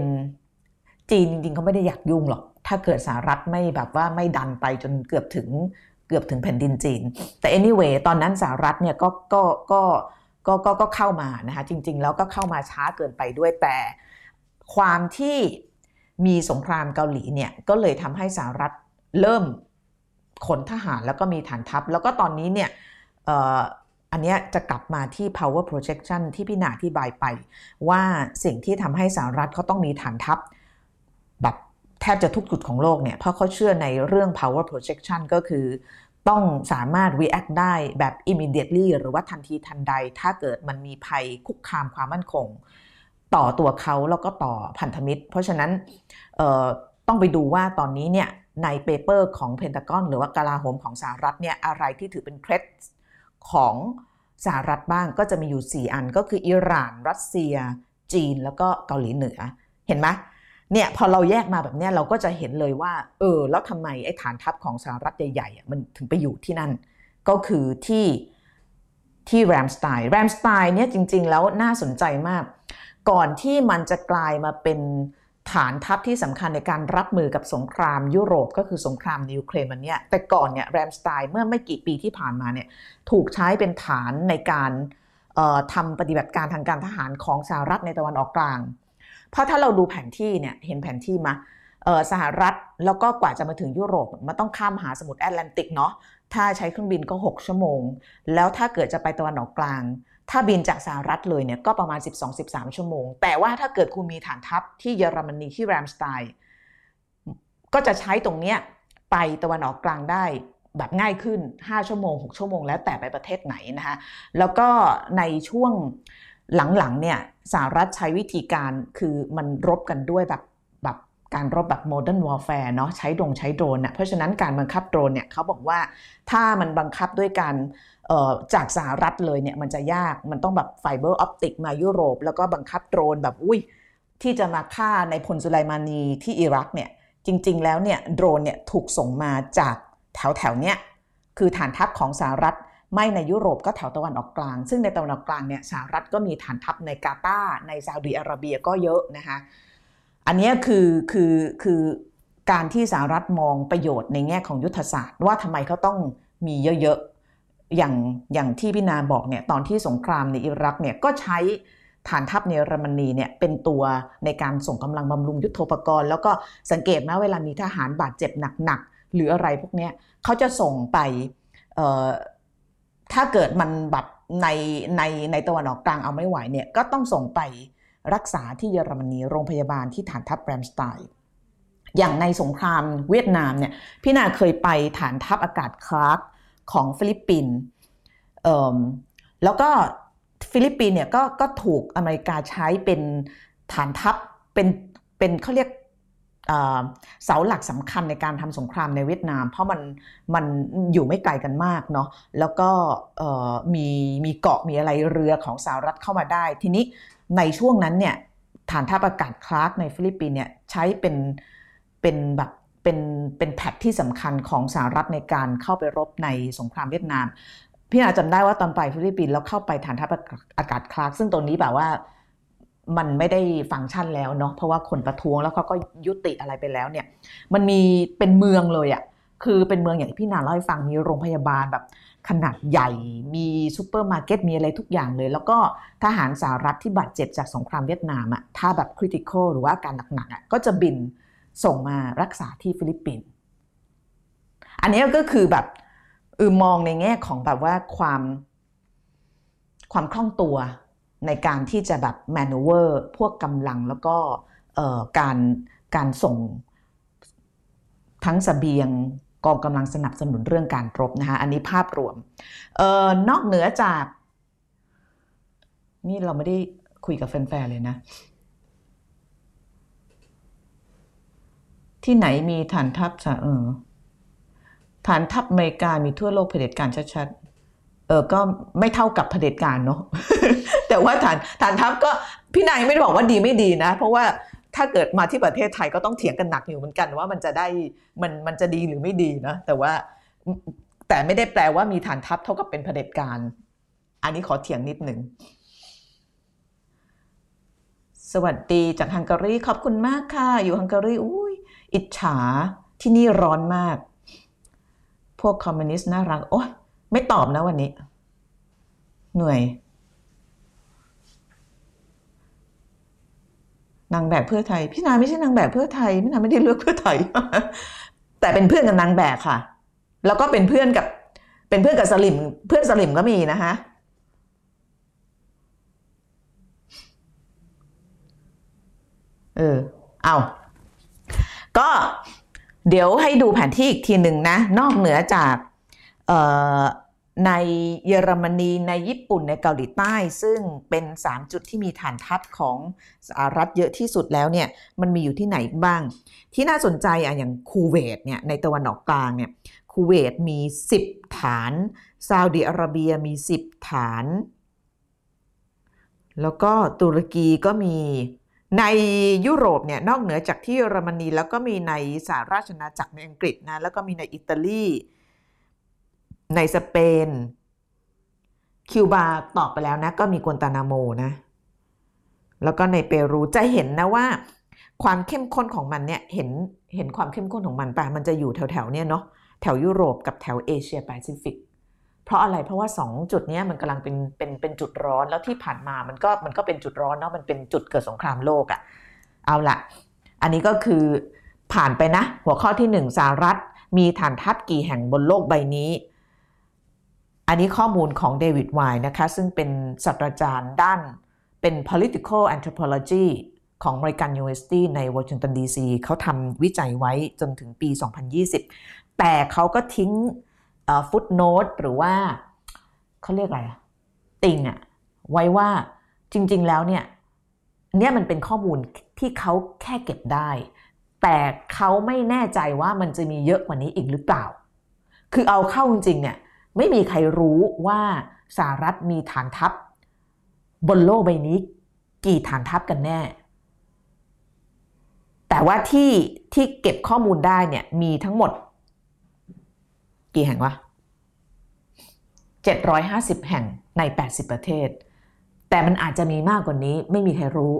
จีนจริงๆเขาไม่ได้อยากยุ่งหรอกถ้าเกิดสหรัฐไม่แบบว่าไม่ดันไปจนเกือบถึงแผ่นดินจีนแต่ anyway ตอนนั้นสหรัฐเนี่ยก็เข้ามานะคะจริงๆแล้วก็เข้ามาช้าเกินไปด้วยแต่ความที่มีสงครามเกาหลีเนี่ยก็เลยทำให้สหรัฐเริ่มขนทหารแล้วก็มีฐานทัพแล้วก็ตอนนี้เนี่ยอันนี้จะกลับมาที่ power projection ที่พี่หนาอธิบายไปว่าสิ่งที่ทำให้สหรัฐเขาต้องมีฐานทัพแบบแทบจะทุกจุดของโลกเนี่ยเพราะเขาเชื่อในเรื่อง power projection ก็คือต้องสามารถ react ได้แบบ immediately หรือว่าทันทีทันใดถ้าเกิดมันมีภัยคุกคามความมั่นคงต่อตัวเขาแล้วก็ต่อพันธมิตรเพราะฉะนั้นต้องไปดูว่าตอนนี้เนี่ยในเปเปอร์ของเพนทากอนหรือว่ากลาโหมของสหรัฐเนี่ยอะไรที่ถือเป็น threat ของสหรัฐบ้างก็จะมีอยู่4อันก็คืออิหร่านรัสเซียจีนแล้วก็เกาหลีเหนือเห็นไหมเนี่ยพอเราแยกมาแบบเนี้ยเราก็จะเห็นเลยว่าแล้วทำไมไอ้ฐานทัพของสหรัฐใหญ่ๆมันถึงไปอยู่ที่นั่นก็คือที่แรมสไตน์เนี่ยจริงๆแล้วน่าสนใจมากก่อนที่มันจะกลายมาเป็นฐานทัพที่สำคัญในการรับมือกับสงครามยุโรปก็คือสงครามยูเครนมันเนี่ยแต่ก่อนเนี่ยแรมสไตน์เมื่อไม่กี่ปีที่ผ่านมาเนี่ยถูกใช้เป็นฐานในการทำปฏิบัติการทางการทหารของสหรัฐในตะวันออกกลางเพราะถ้าเราดูแผนที่เนี่ยเห็นแผนที่มาสหรัฐแล้วก็กว่าจะมาถึงยุโรปมันต้องข้ามมหาสมุทรแอตแลนติกเนาะถ้าใช้เครื่องบินก็6ชั่วโมงแล้วถ้าเกิดจะไปตะวันออกกลางถ้าบินจากสหรัฐเลยเนี่ยก็ประมาณ 12-13 ชั่วโมงแต่ว่าถ้าเกิดคุณมีฐานทัพที่เยอรมนีที่แรมสไตน์ก็จะใช้ตรงเนี้ยไปตะวันออกกลางได้แบบง่ายขึ้น5ชั่วโมง6ชั่วโมงแล้วแต่ไปประเทศไหนนะคะแล้วก็ในช่วงหลังๆเนี่ยสหรัฐใช้วิธีการคือมันรบกันด้วยแบบการรบแบบ modern warfare เนาะใช้ดงใช้โดรนนะเพราะฉะนั้นการบังคับโดรนเนี่ยเขาบอกว่าถ้ามันบังคับด้วยการจากสหรัฐเลยเนี่ยมันจะยากมันต้องแบบไฟเบอร์ออปติกมายุโรปแล้วก็บังคับโดรนแบบที่จะมาฆ่าในพลสุไลมานีที่อิรักเนี่ยจริงๆแล้วเนี่ยโดรนเนี่ยถูกส่งมาจากแถวเนี่ยคือฐานทัพของสหรัฐไม่ในยุโรปก็แถวตะวันออกกลางซึ่งในตะวันออกกลางเนี่ยสหรัฐก็มีฐานทัพในกาตาร์ในซาอุดิอาระเบียก็เยอะนะคะอันนี้คือการที่สหรัฐมองประโยชน์ในแง่ของยุทธศาสตร์ว่าทำไมเขาต้องมีเยอะๆอย่างที่พี่นาบอกเนี่ยตอนที่สงครามในอิรักเนี่ยก็ใช้ฐานทัพเยอรมนีเนี่ยเป็นตัวในการส่งกำลังบำรุงยุทโธปกรณ์แล้วก็สังเกตไหมเวลามีทหารบาดเจ็บหนักๆหรืออะไรพวกเนี้ยเขาจะส่งไปถ้าเกิดมันแบบในตะวันออกกลางเอาไม่ไหวเนี่ยก็ต้องส่งไปรักษาที่เยอรมนีโรงพยาบาลที่ฐานทัพแรมสไตน์อย่างในสงครามเวียดนามเนี่ยพี่นาเคยไปฐานทัพอากาศคลาร์กของฟิลิปปินส์แล้วก็ฟิลิปปินส์เนี่ยก็ถูกอเมริกาใช้เป็นฐานทัพเป็นเขาเรียกเสาหลักสำคัญในการทำสงครามในเวียดนามเพราะมันอยู่ไม่ไกลกันมากเนาะแล้วก็มีเกาะมีอะไรเรือของสหรัฐเข้ามาได้ทีนี้ในช่วงนั้นเนี่ยฐานทัพอากาศคลาร์กในฟิลิปปินส์เนี่ยใช้เป็นแบบเป็นแพทที่สำคัญของสหรัฐในการเข้าไปรบในสงครามเวียดนามพี่อาจจำได้ว่าตอนไปฟิลิปปินส์แล้วเข้าไปฐานทัพอากาศคลาร์กซึ่งตรงนี้แบบว่ามันไม่ได้ฟังก์ชันแล้วเนาะเพราะว่าคนประท้วงแล้วเขาก็ยุติอะไรไปแล้วเนี่ยมันมีเป็นเมืองเลยอ่ะคือเป็นเมืองอย่างที่พี่นาเล่าให้ฟังมีโรงพยาบาลแบบขนาดใหญ่มีซูเปอร์มาร์เก็ตมีอะไรทุกอย่างเลยแล้วก็ทหารสหรัฐที่บาดเจ็บจากสงครามเวียดนามอ่ะถ้าแบบคริติคอลหรือว่าอาการหนักๆอ่ะก็จะบินส่งมารักษาที่ฟิลิปปินส์อันนี้ก็คือแบบมองในแง่ของแบบว่าความคล่องตัวในการที่จะแบบแมนูเวอร์พวกกำลังแล้วก็การส่งทั้งเสบียงกองกำลังสนับสนุนเรื่องการรบนะคะอันนี้ภาพรวมนอกเหนือจากนี่เราไม่ได้คุยกับแฟนๆเลยนะที่ไหนมีฐานทัพฐานทัพอเมริกามีทั่วโลกเผด็จการชัดๆก็ไม่เท่ากับเผด็จการเนาะแต่ว่าฐานทัพก็พี่นายไม่ได้บอกว่าดีไม่ดีนะเพราะว่า ถ้าเกิดมาที่ประเทศไทยก็ต้องเถียงกันหนักอยู่เหมือนกันว่ามันจะได้มันจะดีหรือไม่ดีนะแต่ไม่ได้แปลว่ามีฐานทัพเท่ากับเป็นเผด็จการอันนี้ขอเถียงนิดหนึ่งสวัสดีจากฮังการีขอบคุณมากค่ะอยู่ฮังการีอุ้ยอิจฉาที่นี่ร้อนมากพวกคอมมิวนิสต์น่ารักโอ๊ยไม่ตอบนะวันนี้เหนื่อยนางแบบเพื่อไทยพี่นาไม่ใช่นางแบบเพื่อไทยพี่นาไม่ได้เลือกเพื่อไทยแต่เป็นเพื่อนกับนางแบบค่ะแล้วก็เป็นเพื่อนกับสลิ่มเพื่อนสลิ่มก็มีนะคะเอาก็เดี๋ยวให้ดูแผนที่อีกทีหนึ่งนะนอกเหนือจากในเยอรมนีในญี่ปุ่นในเกาหลีใต้ซึ่งเป็น3จุดที่มีฐานทัพของสหรัฐเยอะที่สุดแล้วเนี่ยมันมีอยู่ที่ไหนบ้างที่น่าสนใจอย่างคูเวตเนี่ยในตะวันออกกลางเนี่ยคูเวตมี10ฐานซาอุดิอาระเบียมี10ฐานแล้วก็ตุรกีก็มีในยุโรปเนี่ยนอกเหนือจากที่เยอรมนีแล้วก็มีในสหราชอาณาจักรในอังกฤษนะแล้วก็มีในอิตาลีในสเปนคิวบาตอบไปแล้วนะก็มีกัวตานาโมนะแล้วก็ในเปรูจะเห็นนะว่าความเข้มข้นของมันเนี่ยเห็นความเข้มข้นของมันป่ะมันจะอยู่แถวๆเนี่ยเนาะแถวยุโรปกับแถวเอเชียแปซิฟิกเพราะอะไรเพราะว่า2จุดนี้มันกำลังเป็นจุดร้อนแล้วที่ผ่านมามันก็เป็นจุดร้อนเนาะมันเป็นจุดเกิดสงครามโลกอ่ะเอาละอันนี้ก็คือผ่านไปนะหัวข้อที่1สหรัฐมีฐานทัพกี่แห่งบนโลกใบนี้อันนี้ข้อมูลของเดวิดไวน์นะคะซึ่งเป็นศาสตราจารย์ด้านเป็น political anthropology ของ American University ใน Washington DC เขาทำวิจัยไว้จนถึงปี 2020 แต่เขาก็ทิ้งฟุตโนตหรือว่าเขาเรียกอะไรติ่งอะไว้ว่าจริงๆแล้วเนี่ยมันเป็นข้อมูลที่เขาแค่เก็บได้แต่เขาไม่แน่ใจว่ามันจะมีเยอะกว่านี้อีกหรือเปล่าคือเอาเข้าจริงเนี่ยไม่มีใครรู้ว่าสหรัฐมีฐานทัพบนโลกใบนี้กี่ฐานทัพกันแน่แต่ว่าที่เก็บข้อมูลได้เนี่ยมีทั้งหมดกี่แห่งวะ750แห่งใน80ประเทศแต่มันอาจจะมีมากกว่านี้ไม่มีใครรู้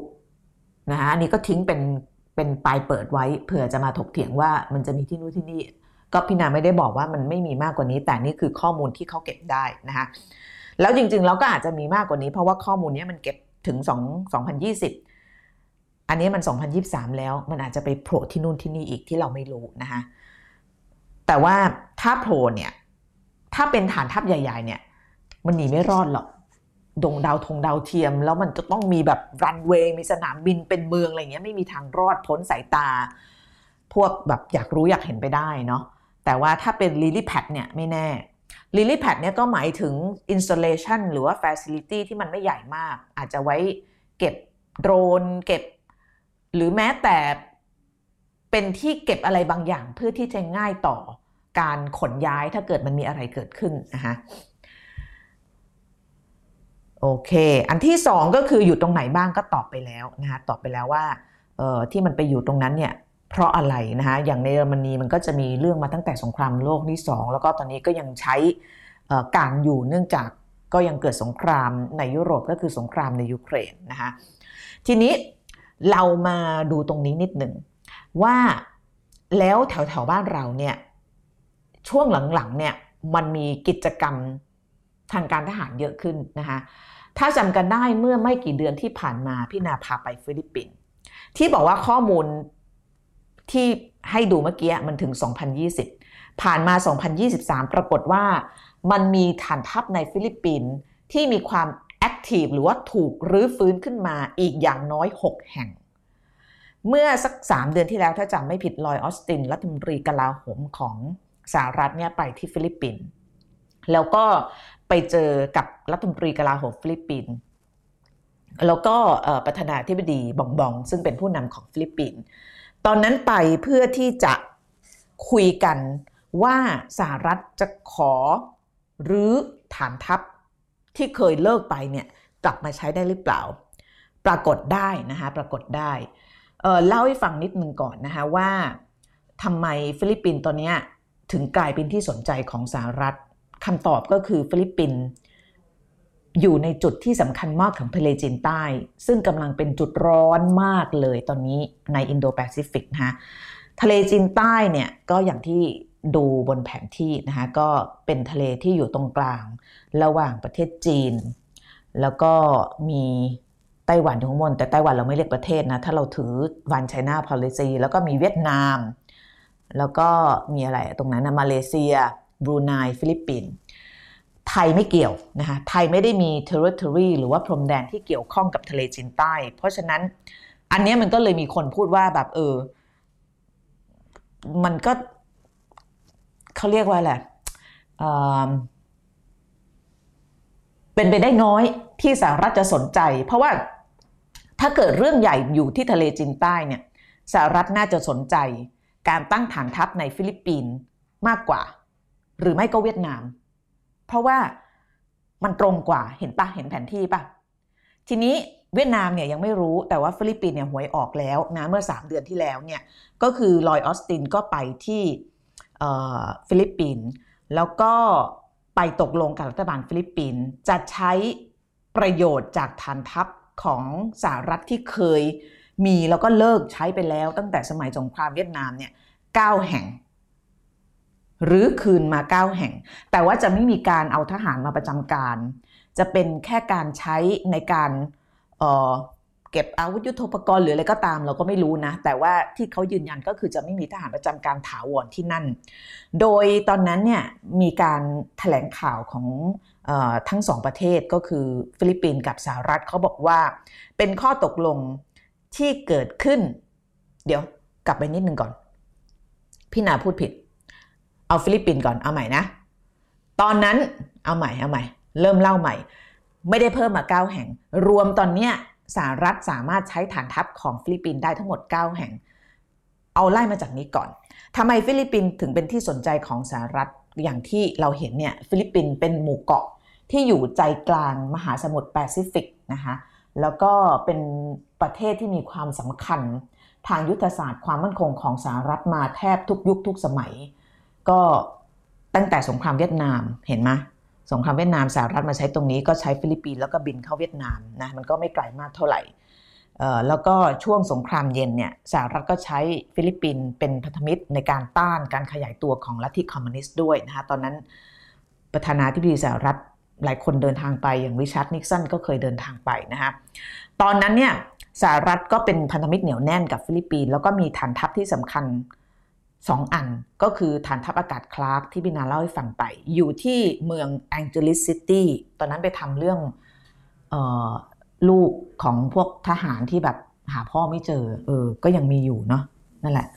นะฮะอันนี้ก็ทิ้งเป็นปลายเปิดไว้เผื่อจะมาถกเถียงว่ามันจะมีที่นู่นที่นี่ก็พี่นาไม่ได้บอกว่ามันไม่มีมากกว่านี้แต่นี่คือข้อมูลที่เขาเก็บได้นะคะแล้วจริงๆแล้วก็อาจจะมีมากกว่านี้เพราะว่าข้อมูลนี้มันเก็บถึง2020อันนี้มัน2023แล้วมันอาจจะไปโผล่ที่นู่นที่นี่อีกที่เราไม่รู้นะคะแต่ว่าถ้าโผล่เนี่ยถ้าเป็นฐานทัพใหญ่ๆเนี่ยมันหนีไม่รอดหรอกดาวเทียมแล้วมันจะต้องมีแบบรันเวย์มีสนามบินเป็นเมืองอะไรเงี้ยไม่มีทางรอดพ้นสายตาพวกแบบอยากรู้อยากเห็นไปได้เนาะแต่ว่าถ้าเป็นลิลี่แพดเนี่ยไม่แน่ลิลี่แพดเนี่ยก็หมายถึง installation หรือว่า facility ที่มันไม่ใหญ่มากอาจจะไว้เก็บโดรนเก็บหรือแม้แต่เป็นที่เก็บอะไรบางอย่างเพื่อที่จะง่ายต่อการขนย้ายถ้าเกิดมันมีอะไรเกิดขึ้นนะคะโอเคอันที่2ก็คืออยู่ตรงไหนบ้างก็ตอบไปแล้วนะคะตอบไปแล้วว่าที่มันไปอยู่ตรงนั้นเนี่ยเพราะอะไรนะคะอย่างในเยอรมนีมันก็จะมีเรื่องมาตั้งแต่สงครามโลกที่2แล้วก็ตอนนี้ก็ยังใช้การอยู่เนื่องจากก็ยังเกิดสงครามในยุโรปก็คือสงครามในยูเครนนะคะทีนี้เรามาดูตรงนี้นิดหนึ่งว่าแล้วแถวๆบ้านเราเนี่ยช่วงหลังๆเนี่ยมันมีกิจกรรมทางการทหารเยอะขึ้นนะคะถ้าจำกันได้เมื่อไม่กี่เดือนที่ผ่านมาพี่นาพาไปฟิลิปปินส์ที่บอกว่าข้อมูลที่ให้ดูเมื่อกี้มันถึง2020ผ่านมา2023ปรากฏว่ามันมีฐานทัพในฟิลิปปินส์ที่มีความแอคทีฟหรือว่าถูกรื้อฟื้นขึ้นมาอีกอย่างน้อย6แห่งเมื่อสัก3เดือนที่แล้วถ้าจำไม่ผิดลอยออสตินรัฐมนตรีกลาโหมของสหรัฐเนี่ยไปที่ฟิลิปปินส์แล้วก็ไปเจอกับรัฐมนตรีกลาโหมฟิลิปปินส์แล้วก็ประธานาธิบดีบองซึ่งเป็นผู้นำของฟิลิปปินส์ตอนนั้นไปเพื่อที่จะคุยกันว่าสหรัฐจะขอรื้อฐานทัพที่เคยเลิกไปเนี่ยกลับมาใช้ได้หรือเปล่าปรากฏได้นะคะปรากฏได้ เล่าให้ฟังนิดนึงก่อนนะคะว่าทำไมฟิลิปปินส์ตอนนี้ถึงกลายเป็นที่สนใจของสหรัฐคำตอบก็คือฟิลิปปินส์อยู่ในจุดที่สำคัญมากของทะเลจีนใต้ซึ่งกำลังเป็นจุดร้อนมากเลยตอนนี้ในอินโดแปซิฟิกนะคะทะเลจีนใต้เนี่ยก็อย่างที่ดูบนแผนที่นะคะก็เป็นทะเลที่อยู่ตรงกลางระหว่างประเทศจีนแล้วก็มีไต้หวันอยู่ข้างบนแต่ไต้หวันเราไม่เรียกประเทศนะถ้าเราถือวันไชน่าพอลิซีแล้วก็มีเวียดนามแล้วก็มีอะไรตรงนั้นนะมาเลเซียบรูไนฟิลิปปินส์ไทยไม่เกี่ยวนะคะไทยไม่ได้มี territory หรือว่าพรมแดนที่เกี่ยวข้องกับทะเลจีนใต้เพราะฉะนั้นอันนี้มันก็เลยมีคนพูดว่าแบบมันก็เขาเรียกว่าอะไรเป็นไปได้น้อยที่สหรัฐจะสนใจเพราะว่าถ้าเกิดเรื่องใหญ่อยู่ที่ทะเลจีนใต้เนี่ยสหรัฐน่าจะสนใจการตั้งฐานทัพในฟิลิปปินส์มากกว่าหรือไม่ก็เวียดนามเพราะว่ามันตรงกว่าเห็นปะเห็นแผนที่ปะทีนี้เวียดนามเนี่ยยังไม่รู้แต่ว่าฟิลิปปินส์เนี่ยหวยออกแล้วนะเมื่อ3เดือนที่แล้วเนี่ยก็คือลอยออสตินก็ไปที่ฟิลิปปินส์แล้วก็ไปตกลงกับรัฐบาลฟิลิปปินส์จะใช้ประโยชน์จากฐานทัพของสหรัฐที่เคยมีแล้วก็เลิกใช้ไปแล้วตั้งแต่สมัยสงครามเวียดนามเนี่ย9แห่งหรือคืนมา9แห่งแต่ว่าจะไม่มีการเอาทหารมาประจำการจะเป็นแค่การใช้ในการเก็บอาวุธยุทโธปกรณ์หรืออะไรก็ตามเราก็ไม่รู้นะแต่ว่าที่เขายืนยันก็คือจะไม่มีทหารประจำการถาวรที่นั่นโดยตอนนั้นเนี่ยมีการแถลงข่าวของทั้งสองประเทศก็คือฟิลิปปินส์กับสหรัฐเขาบอกว่าเป็นข้อตกลงที่เกิดขึ้นเดี๋ยวกลับไปนิดนึงก่อนพี่นาพูดผิดเอาฟิลิปปินส์ก่อนเอาใหม่นะตอนนั้นเอาใหม่เริ่มเล่าใหม่ไม่ได้เพิ่มมา9แห่งรวมตอนเนี้ยสหรัฐสามารถใช้ฐานทัพของฟิลิปปินส์ได้ทั้งหมด9แห่งเอาไล่มาจากนี้ก่อนทำไมฟิลิปปินส์ถึงเป็นที่สนใจของสหรัฐอย่างที่เราเห็นเนี่ยฟิลิปปินส์เป็นหมู่เกาะที่อยู่ใจกลางมหาสมุทรแปซิฟิกนะคะแล้วก็เป็นประเทศที่มีความสำคัญทางยุทธศาสตร์ความมั่นคงของสหรัฐมาแทบทุกยุคทุกสมัยก็ตั้งแต่สงครามเวียดนามเห็นไหมสงครามเวียดนามสหรัฐมาใช้ตรงนี้ก็ใช้ฟิลิปปินส์แล้วก็บินเข้าเวียดนามนะมันก็ไม่ไกลมากเท่าไหร่แล้วก็ช่วงสงครามเย็นเนี่ยสหรัฐก็ใช้ฟิลิปปินส์เป็นพันธมิตรในการต้านการขยายตัวของลัทธิคอมมิวนิสต์ด้วยนะคะตอนนั้นประธานาธิบดีสหรัฐหลายคนเดินทางไปอย่างริชาร์ดนิกสันก็เคยเดินทางไปนะคะตอนนั้นเนี่ยสหรัฐก็เป็นพันธมิตรเหนียวแน่นกับฟิลิปปินส์แล้วก็มีฐานทัพที่สำคัญ2 อันก็คือฐานทัพอากาศคลาร์กที่บินาเล่าให้ฟังไปอยู่ที่เมืองแองเจลิสซิตี้ตอนนั้นไปทำเรื่องลูกของพวกทหารที่แบบหาพ่อไม่เจอก็ยังมีอยู่เนาะนั่นแหละ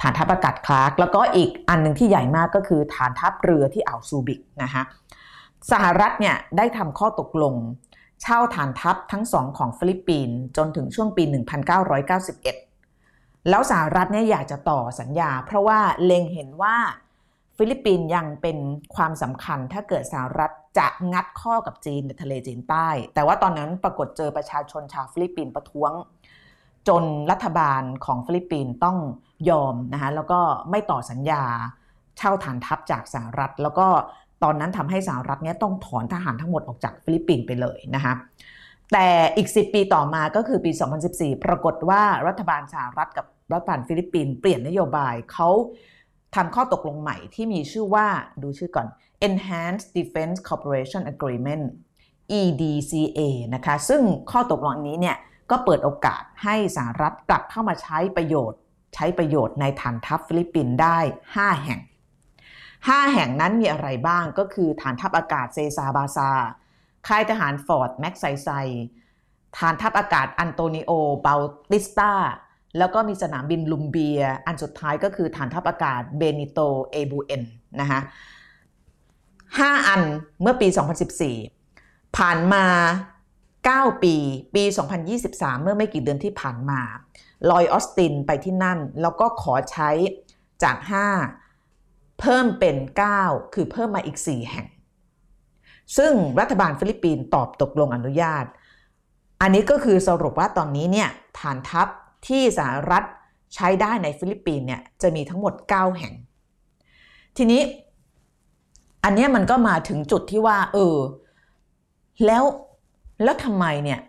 ฐานทัพอากาศคลาร์กแล้วก็อีกอันนึงที่ใหญ่มากก็คือฐานทัพเรือที่อ่าวซูบิกนะคะสหรัฐเนี่ยได้ทำข้อตกลงเช่าฐานทัพทั้งสองของฟิลิปปินส์จนถึงช่วงปี 1991แล้วสหรัฐเนี่ยอยากจะต่อสัญญาเพราะว่าเล็งเห็นว่าฟิลิปปินส์ยังเป็นความสำคัญถ้าเกิดสหรัฐจะงัดข้อกับจีนในทะเลจีนใต้แต่ว่าตอนนั้นปรากฏเจอประชาชนชาวฟิลิปปินส์ประท้วงจนรัฐบาลของฟิลิปปินส์ต้องยอมนะคะแล้วก็ไม่ต่อสัญญาเช่าฐานทัพจากสหรัฐแล้วก็ตอนนั้นทำให้สหรัฐเนี่ยต้องถอนทหารทั้งหมดออกจากฟิลิปปินส์ไปเลยนะคะแต่อีก10 ปีต่อมาก็คือปี2014ปรากฏว่ารัฐบาลสหรัฐกับรัฐบาลฟิลิปปินส์เปลี่ยนนโยบายเขาทำข้อตกลงใหม่ที่มีชื่อว่าดูชื่อก่อน Enhanced Defense Cooperation Agreement EDCA นะคะซึ่งข้อตกลงนี้เนี่ยก็เปิดโอกาสให้สหรัฐกลับเข้ามาใช้ประโยชน์ในฐานทัพฟิลิปปินส์ได้5แห่ง5แห่งนั้นมีอะไรบ้างก็คือฐานทัพอากาศเซซาบาซาค่ายทหารฟอร์ดแม็กไซไซฐานทัพอากาศอันโตนิโอเบาติสตาแล้วก็มีสนามบินลุมเบียอันสุดท้ายก็คือฐานทัพอากาศเบนิโตเอบูเอ็นนะคะ5อันเมื่อปี2014ผ่านมา9ปีปี2023เมื่อไม่กี่เดือนที่ผ่านมาลอยออสตินไปที่นั่นแล้วก็ขอใช้จาก5เพิ่มเป็น9คือเพิ่มมาอีก4แห่งซึ่งรัฐบาลฟิลิปปินส์ตอบตกลงอนุญาตอันนี้ก็คือสรุปว่าตอนนี้เนี่ยฐานทัพ ที่สหรัฐใช้ได้ในฟิลิปปินส์เนี่ยจะมีทั้งหมด9แห่งทีนี้อันนี้มันก็มาถึงจุดที่ว่าแล้วทำไมเนี่ย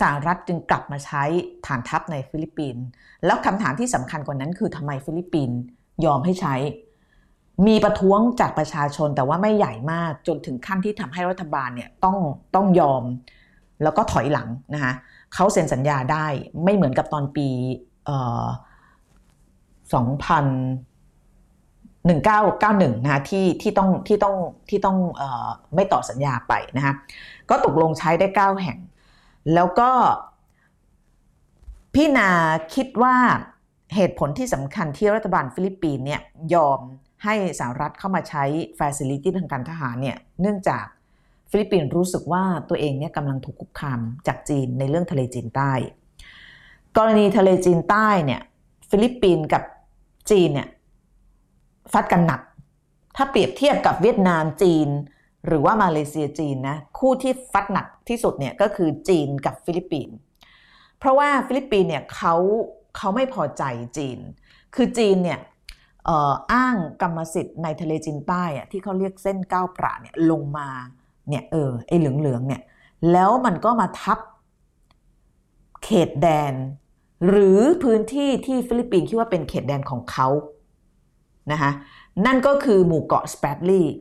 สหรัฐจึงกลับมาใช้ฐานทัพในฟิลิปปินส์แล้วคำถามที่สำคัญกว่านั้นคือทำไมฟิลิปปินส์ยอมให้ใช้มีประท้วงจากประชาชนแต่ว่าไม่ใหญ่มากจนถึงขั้นที่ทำให้รัฐบาลเนี่ยต้องยอมแล้วก็ถอยหลังนะคะเขาเซ็นสัญญาได้ไม่เหมือนกับตอนปี1991นะคะที่ต้องไม่ต่อสัญญาไปนะคะก็ตกลงใช้ได้9แห่งแล้วก็พี่นาคิดว่าเหตุผลที่สำคัญที่รัฐบาลฟิลิปปินส์เนี่ยยอมให้สหรัฐเข้ามาใช้แฟซิลิตี้ทางการทหารเนี่ยเนื่องจากฟิลิปปินส์รู้สึกว่าตัวเองเนี่ยกำลังถูกคุกคามจากจีนในเรื่องทะเลจีนใต้กรณีทะเลจีนใต้เนี่ยฟิลิปปินส์กับจีนเนี่ยฟัดกันหนักถ้าเปรียบเทียบกับเวียดนามจีนหรือว่ามาเลเซียจีนนะคู่ที่ฟัดหนักที่สุดเนี่ยก็คือจีนกับฟิลิปปินส์เพราะว่าฟิลิปปินส์เนี่ยเขาไม่พอใจจีนคือจีนเนี่ยอ้างกรรมสิทธิ์ในทะเลจีนใต้อะที่เขาเรียกเส้นก้าวประเนี่ยลงมาเนี่ยไอ้เหลืองๆเนี่ยแล้วมันก็มาทับเขตแดนหรือพื้นที่ที่ฟิลิปปินส์คิดว่าเป็นเขตแดนของเขานะคะนั่นก็คือหมู่เกาะสแปรดลีย์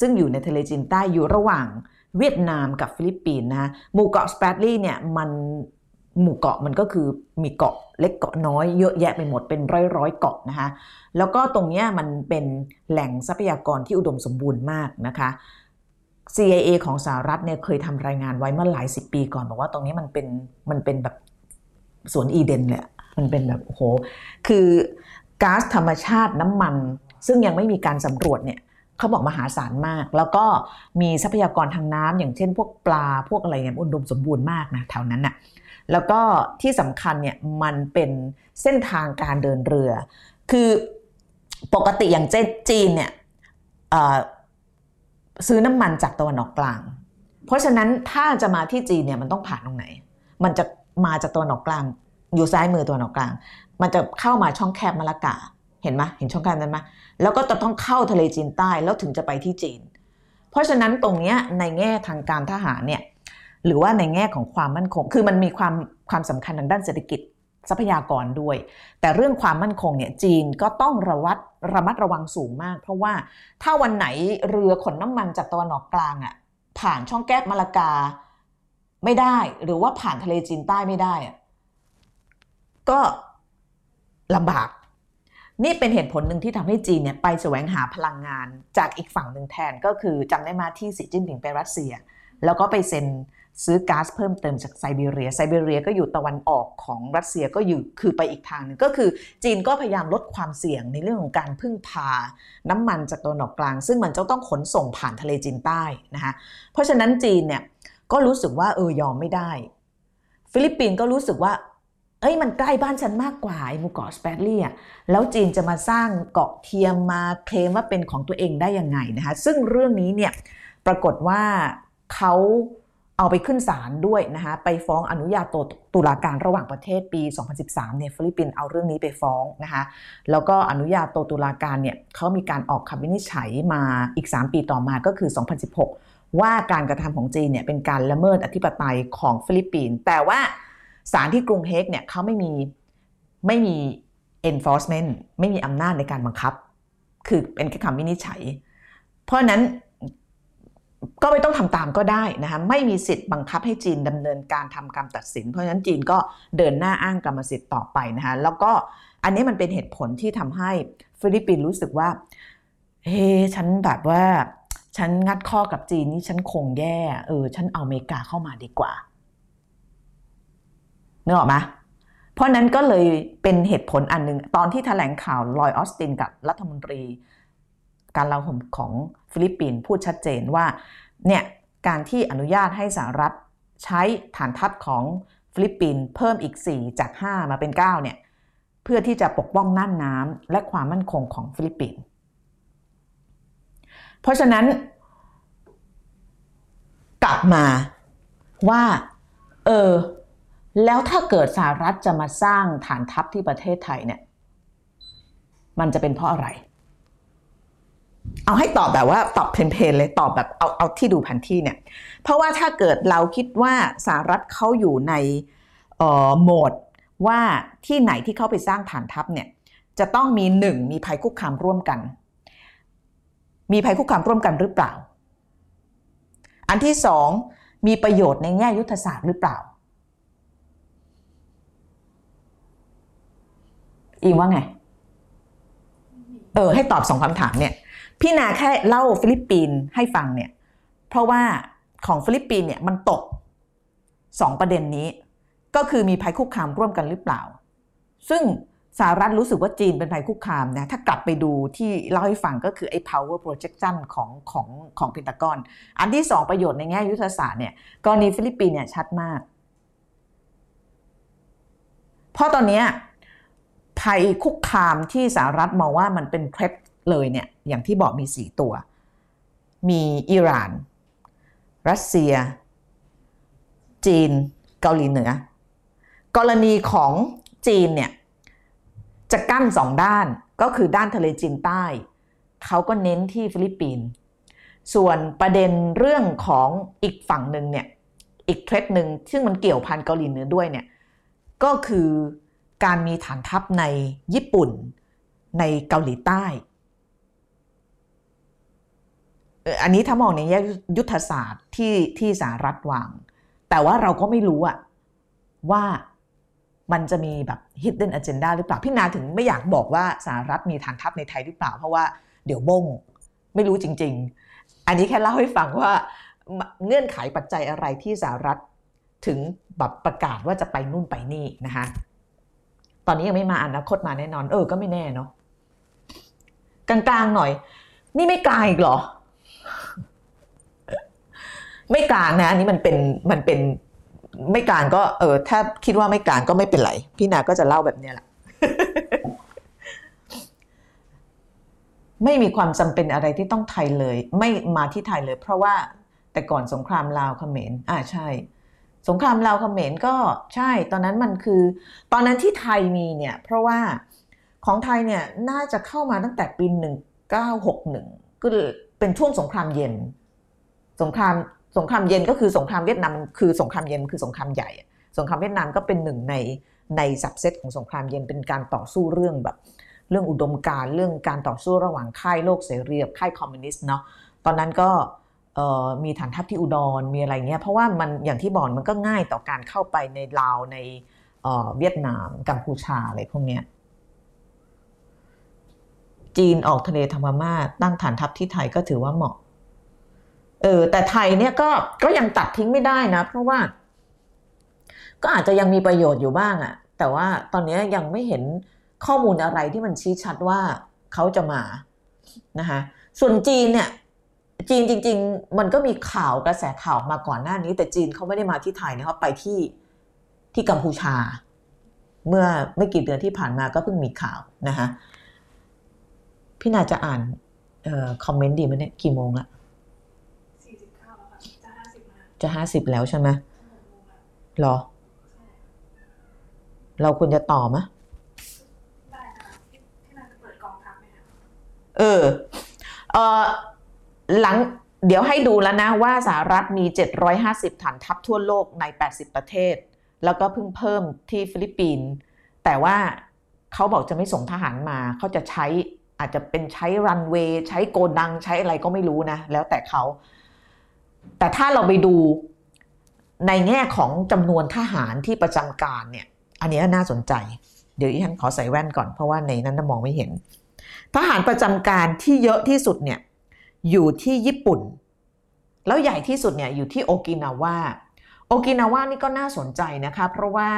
ซึ่งอยู่ในทะเลจีนใต้อยู่ระหว่างเวียดนามกับฟิลิปปินส์นะหมู่เกาะสแปรดลีย์เนี่ยหมู่เกาะมันก็คือมีเกาะเล็กเกาะน้อยเยอะแยะไปหมดเป็นร้อยเกาะนะคะแล้วก็ตรงนี้มันเป็นแหล่งทรัพยากรที่อุดมสมบูรณ์มากนะคะ CIA ของสหรัฐเนี่ยเคยทำรายงานไว้เมื่อหลายสิบปีก่อนบอกว่าตรงนี้มันเป็นแบบสวนอีเดนเลยมันเป็นแบบโอ้โหคือก๊าซธรรมชาติน้ำมันซึ่งยังไม่มีการสำรวจเนี่ยเขาบอกมหาศาลมากแล้วก็มีทรัพยากรทางน้ำอย่างเช่นพวกปลาพวกอะไรเนี่ยอุดมสมบูรณ์มากนะแถวนั้นน่ะแล้วก็ที่สำคัญเนี่ยมันเป็นเส้นทางการเดินเรือคือปกติอย่างเช่นจีนเนี่ยซื้อน้ำมันจากตะวันออกกลางเพราะฉะนั้นถ้าจะมาที่จีนเนี่ยมันต้องผ่านตรงไหนมันจะมาจากตะวันออกกลางอยู่ซ้ายมือตะวันออกกลางมันจะเข้ามาช่องแคบมะละกาเห็นไหมเห็นช่องแคบนั้นไหมแล้วก็จะต้องเข้าทะเลจีนใต้แล้วถึงจะไปที่จีนเพราะฉะนั้นตรงนี้ในแง่ทางการทหารเนี่ยหรือว่าในแง่ของความมั่นคงคือมันมีความสำคัญทางด้านเศรษฐกิจทรัพยากรด้วยแต่เรื่องความมั่นคงเนี่ยจีนก็ต้องระมัดระวังสูงมากเพราะว่าถ้าวันไหนเรือขนน้ำมันจากตะวันออกกลางอ่ะผ่านช่องแคบมะละกาไม่ได้หรือว่าผ่านทะเลจีนใต้ไม่ได้อ่ะก็ลำบากนี่เป็นเหตุผลหนึ่งที่ทำให้จีนเนี่ยไปแสวงหาพลังงานจากอีกฝั่งหนึ่งแทนก็คือจำได้มาที่สีจิ้นผิงไปรัสเซียแล้วก็ไปเซ็นซื้อก๊าซเพิ่มเติมจากไซบีเรียก็อยู่ตะวันออกของรัสเซียก็อยู่คือไปอีกทางนึงก็คือจีนก็พยายามลดความเสี่ยงในเรื่องของการพึ่งพาน้ำมันจากตะวันออกกลางซึ่งมันจะต้องขนส่งผ่านทะเลจีนใต้นะคะเพราะฉะนั้นจีนเนี่ยก็รู้สึกว่ายอมไม่ได้ฟิลิปปินส์ก็รู้สึกว่ามันใกล้บ้านฉันมากกว่าไอ้หมู่เกาะสแปรดลีย์อ่ะแล้วจีนจะมาสร้างเกาะเทียมมาเคลมว่าเป็นของตัวเองได้ยังไงนะคะซึ่งเรื่องนี้เนี่ยปรากฏว่าเขาเอาไปขึ้นศาลด้วยนะคะไปฟ้องอนุญาโตตุลาการระหว่างประเทศปี2013เนี่ยฟิลิปปินส์เอาเรื่องนี้ไปฟ้องนะคะแล้วก็อนุญาโตตุลาการเนี่ยเขามีการออกคำวินิจฉัยมาอีก3ปีต่อมาก็คือ2016ว่าการกระทำของจีนเนี่ยเป็นการละเมิดอธิปไตยของฟิลิปปินส์แต่ว่าศาลที่กรุงเฮกเนี่ยเขาไม่มี enforcement ไม่มีอำนาจในการบังคับคือเป็นแค่คำวินิจฉัยเพราะนั้นก็ไม่ต้องทำตามก็ได้นะคะไม่มีสิทธิ์บังคับให้จีนดำเนินการทำการตัดสินเพราะฉะนั้นจีนก็เดินหน้าอ้างกรรมสิทธิ์ต่อไปนะคะแล้วก็อันนี้มันเป็นเหตุผลที่ทำให้ฟิลิปปินส์รู้สึกว่าฉันแบบว่าฉันงัดข้อกับจีนนี่ฉันคงแย่ฉันเอาอเมริกาเข้ามาดีกว่านึกออกไหมเพราะนั้นก็เลยเป็นเหตุผลอันนึงตอนที่แถลงข่าวลอยออสตินกับรัฐมนตรีการกลาโหมของฟิลิปปินส์พูดชัดเจนว่าเนี่ยการที่อนุญาตให้สหรัฐใช้ฐานทัพของฟิลิปปินส์เพิ่มอีก4จาก5มาเป็น9เนี่ยเพื่อที่จะปกป้องน่านน้ำและความมั่นคงของฟิลิปปินส์เพราะฉะนั้นกลับมาว่า แล้วถ้าเกิดสหรัฐจะมาสร้างฐานทัพที่ประเทศไทยเนี่ยมันจะเป็นเพราะอะไรเอาให้ตอบแบบว่าตอบเพลนๆเลยตอบแบบเอาที่ดูแผนที่เนี่ยเพราะว่าถ้าเกิดเราคิดว่าสหรัฐเขาอยู่ในโหมดว่าที่ไหนที่เขาไปสร้างฐานทัพเนี่ยจะต้องมีหนึ่งมีภัยคุกคามร่วมกันมีภัยคุกคามร่วมกันหรือเปล่าอันที่สองมีประโยชน์ในแง่ยุทธศาสตร์หรือเปล่าอิงว่าไงให้ตอบสองคำถามเนี่ยพี่นาแค่เล่าฟิลิปปินส์ให้ฟังเนี่ยเพราะว่าของฟิลิปปินส์เนี่ยมันตกสองประเด็นนี้ก็คือมีภัยคุกคามร่วมกันหรือเปล่าซึ่งสหรัฐรู้สึกว่าจีนเป็นภัยคุกคามนะถ้ากลับไปดูที่เล่าให้ฟังก็คือไอ้ power projection ของเพนทากอนอันที่สองประโยชน์ในแง่ยุทธศาสตร์เนี่ยกรณีฟิลิปปินส์เนี่ยชัดมากเพราะตอนนี้ภัยคุกคามที่สหรัฐมองว่ามันเป็นเทรดเลยเนี่ยอย่างที่บอกมี4ตัวมีอิหร่านรัสเซียจีนเกาหลีเหนือกรณีของจีนเนี่ยจะกั้น2ด้านก็คือด้านทะเลจีนใต้เขาก็เน้นที่ฟิลิปปินส์ส่วนประเด็นเรื่องของอีกฝั่งหนึ่งเนี่ยอีกเทรดหนึ่งซึ่งมันเกี่ยวพันเกาหลีเหนือด้วยเนี่ยก็คือการมีฐานทัพในญี่ปุ่นในเกาหลีใต้อันนี้ถ้ามองในแง่ยุทธศาสตร์ที่สหรัฐวางแต่ว่าเราก็ไม่รู้ว่ามันจะมีแบบ hidden agenda หรือเปล่าพี่นาถึงไม่อยากบอกว่าสหรัฐมีฐานทัพในไทยหรือเปล่าเพราะว่าเดี๋ยวบ้งไม่รู้จริงๆอันนี้แค่เล่าให้ฟังว่าเงื่อนไขปัจจัยอะไรที่สหรัฐถึงแบบประกาศว่าจะไปนู่นไปนี่นะคะตอนนี้ยังไม่มาอนาคตมาแน่นอนก็ไม่แน่เนาะกลางๆหน่อยนี่ไม่กลางอีกเหรอไม่กลางนะอันนี้มันเป็นไม่กลางก็ถ้าคิดว่าไม่กลางก็ไม่เป็นไรพี่นาก็จะเล่าแบบนี้แหละ ไม่มีความจำเป็นอะไรที่ต้องไทยเลยไม่มาที่ไทยเลยเพราะว่าแต่ก่อนสงครามลาวเขมรใช่สงครามลาวเขมรก็ใช่ตอนนั้นมันคือตอนนั้นที่ไทยมีเนี่ยเพราะว่าของไทยเนี่ยน่าจะเข้ามาตั้งแต่ปี1961ก็เป็นช่วงสงครามเย็นสงครามเย็นก็คือสงครามเวียดนามคือสงครามเย็นคือสงครามใหญ่สงครามเวียดนามก็เป็นหนึ่งในซับเซตของสงครามเย็นเป็นการต่อสู้เรื่องแบบเรื่องอุดมการณ์เรื่องการต่อสู้ระหว่างค่ายโลกเสรีกับค่ายคอมมิวนิสต์เนาะตอนนั้นก็มีฐานทัพที่อุดรมีอะไรเงี้ยเพราะว่ามันอย่างที่บอกมันก็ง่ายต่อการเข้าไปในลาวในเวียดนามกัมพูชาอะไรพวกเนี้ยจีนออกทะเลทางพม่าตั้งฐานทัพที่ไทยก็ถือว่าเหมาะแต่ไทยเนี่ยก็ยังตัดทิ้งไม่ได้นะเพราะว่าก็อาจจะยังมีประโยชน์อยู่บ้างแต่ว่าตอนนี้ยังไม่เห็นข้อมูลอะไรที่มันชี้ชัดว่าเขาจะมานะคะส่วนจีนเนี่ยจีนจริงๆมันก็มีข่าวกระแสข่าวมาก่อนหน้านี้แต่จีนเขาไม่ได้มาที่ไทยนะเขาไปที่กัมพูชาเมื่อไม่กี่เดือนที่ผ่านมาก็เพิ่งมีข่าวนะคะพี่นาจะอ่านคอมเมนต์ดีไหมเนี่ยกี่โมงละจะ50แล้วใช่ไหมหรอเราควรจะต่อมะได้ค่ะที่เราจะเปิดกองทัพไหมคะหลังเดี๋ยวให้ดูแล้วนะว่าสหรัฐมี750ฐานทัพทั่วโลกใน80ประเทศแล้วก็เพิ่มที่ฟิลิปปินส์แต่ว่าเขาบอกจะไม่ส่งทหารมาเขาจะใช้อาจจะเป็นใช้รันเวย์ใช้โกดังใช้อะไรก็ไม่รู้นะแล้วแต่เขาแต่ถ้าเราไปดูในแง่ของจำนวนทหารที่ประจำการเนี่ยอันนี้น่าสนใจเดี๋ยวอีฉันขอใส่แว่นก่อนเพราะว่าในนั้นมองไม่เห็นทหารประจำการที่เยอะที่สุดเนี่ยอยู่ที่ญี่ปุ่นแล้วใหญ่ที่สุดเนี่ยอยู่ที่โอกินาวานี่ก็น่าสนใจนะคะเพราะว่า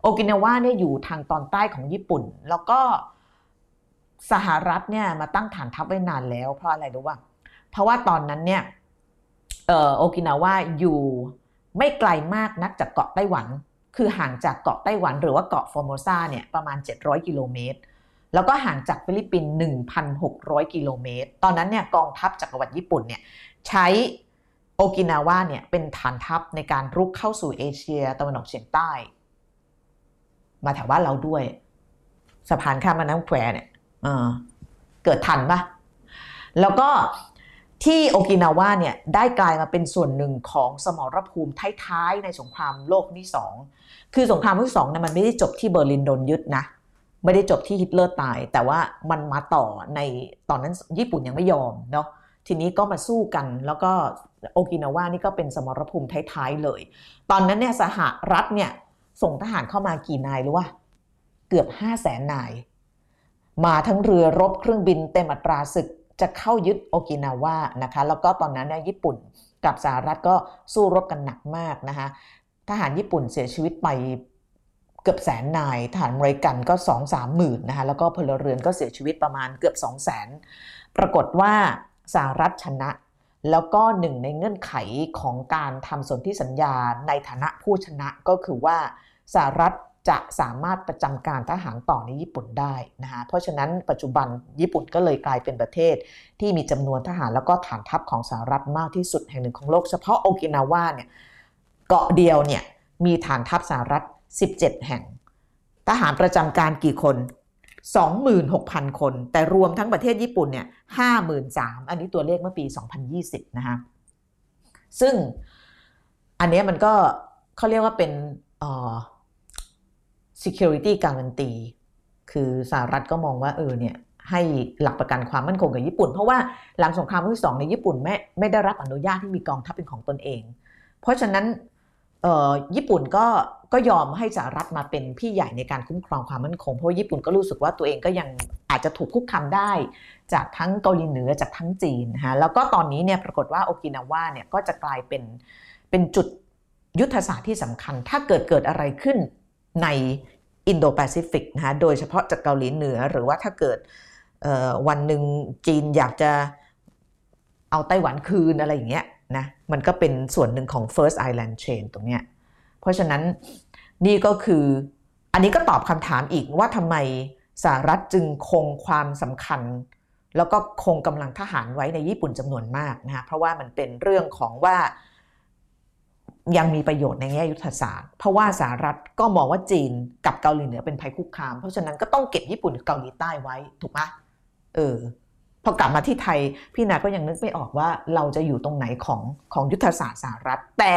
โอกินาวาเนี่ยอยู่ทางตอนใต้ของญี่ปุ่นแล้วก็สหรัฐเนี่ยมาตั้งฐานทัพไว้นานแล้วเพราะอะไรรู้ป่ะเพราะว่าตอนนั้นเนี่ยโอกินาวาอยู่ไม่ไกลมากนักจากเกาะไต้หวันคือห่างจากเกาะไต้หวันหรือว่าเกาะฟอร์โมซาเนี่ยประมาณ700กิโลเมตรแล้วก็ห่างจากฟิลิปปินส์ 1,600 กิโลเมตรตอนนั้นเนี่ยกองทัพจักรวรรดิญี่ปุ่นเนี่ยใช้โอกินาวาเนี่ยเป็นฐานทัพในการรุกเข้าสู่เอเชียตะวันออกเฉียงใต้ มาแถวบ้านเราด้วยสะพานข้ามแม่น้ำแควเนี่ยเกิดทันปะแล้วก็ที่โอกินาวาเนี่ยได้กลายมาเป็นส่วนหนึ่งของสมรภูมิท้ายๆในสงครามโลกที่สองคือสงครามโลกที่สองเนี่ยมันไม่ได้จบที่เบอร์ลินโดนยึดนะไม่ได้จบที่ฮิตเลอร์ตายแต่ว่ามันมาต่อในตอนนั้นญี่ปุ่นยังไม่ยอมเนาะทีนี้ก็มาสู้กันแล้วก็โอกินาวานี่ก็เป็นสมรภูมิท้ายๆเลยตอนนั้นเนี่ยสหรัฐเนี่ยส่งทหารเข้ามากี่นายรู้ป่ะเกือบ 500,000 นายมาทั้งเรือรบเครื่องบินเต็มอัตราศึกจะเข้ายึดโอกินาวานะคะแล้วก็ตอนนั้นเนี่ยญี่ปุ่นกับสหรัฐก็สู้รบกันหนักมากนะคะทหารญี่ปุ่นเสียชีวิตไปเกือบแสนนายทหารอเมริกันก็ 2-3 หมื่นนะคะแล้วก็พลเรือนก็เสียชีวิตประมาณเกือบ 200,000 ปรากฏว่าสหรัฐชนะแล้วก็หนึ่งในเงื่อนไขของการทำสนธิสัญญาในฐานะผู้ชนะก็คือว่าสหรัฐจะสามารถประจำการทหารต่อในญี่ปุ่นได้นะคะเพราะฉะนั้นปัจจุบันญี่ปุ่นก็เลยกลายเป็นประเทศที่มีจำนวนทหารแล้วก็ฐานทัพของสหรัฐมากที่สุดแห่งหนึ่งของโลกเฉพาะโอกินาวาเนี่ยเกาะเดียวเนี่ยมีฐานทัพสหรัฐ17แห่งทหารประจำการกี่คน 26,000 คนแต่รวมทั้งประเทศญี่ปุ่นเนี่ย 53,000 อันนี้ตัวเลขเมื่อปี2020นะคะซึ่งอันนี้มันก็เขาเรียกว่าเป็นsecurity guarantee คือสหรัฐก็มองว่าเนี่ยให้หลักประกันความมั่นคงกับญี่ปุ่นเพราะว่าหลังสงครามโลกที่2ในญี่ปุ่นไม่ได้รับอนุญาตที่มีกองทัพเป็นของตนเองเพราะฉะนั้นญี่ปุ่นก็ยอมให้สหรัฐมาเป็นพี่ใหญ่ในการคุ้มครองความมั่นคงเพราะญี่ปุ่นก็รู้สึกว่าตัวเองก็ยังอาจจะถูกคุกคามได้จากทั้งเกาหลีเหนือจากทั้งจีนฮะแล้วก็ตอนนี้เนี่ยปรากฏว่าโอกินาวาเนี่ยก็จะกลายเป็นจุดยุทธศาสตร์ที่สำคัญถ้าเกิดอะไรขึ้นในอินโดแปซิฟิกนะคะโดยเฉพาะจากเกาหลีเหนือหรือว่าถ้าเกิดวันหนึ่งจีนอยากจะเอาไต้หวันคืนอะไรอย่างเงี้ยนะมันก็เป็นส่วนหนึ่งของ First Island Chain ตรงเนี้ยเพราะฉะนั้นนี่ก็คืออันนี้ก็ตอบคำถามอีกว่าทำไมสหรัฐจึงคงความสำคัญแล้วก็คงกำลังทหารไว้ในญี่ปุ่นจำนวนมากนะคะเพราะว่ามันเป็นเรื่องของว่ายังมีประโยชน์ในแง่ยุทธศาสตร์เพราะว่าสหรัฐก็มองว่าจีนกับเกาหลีเหนือเป็นภัยคุกคามเพราะฉะนั้นก็ต้องเก็บญี่ปุ่นกับเกาหลีใต้ไว้ถูกไหมพอกลับมาที่ไทยพี่นาก็ยังนึกไม่ออกว่าเราจะอยู่ตรงไหนของยุทธศาสตร์สหรัฐแต่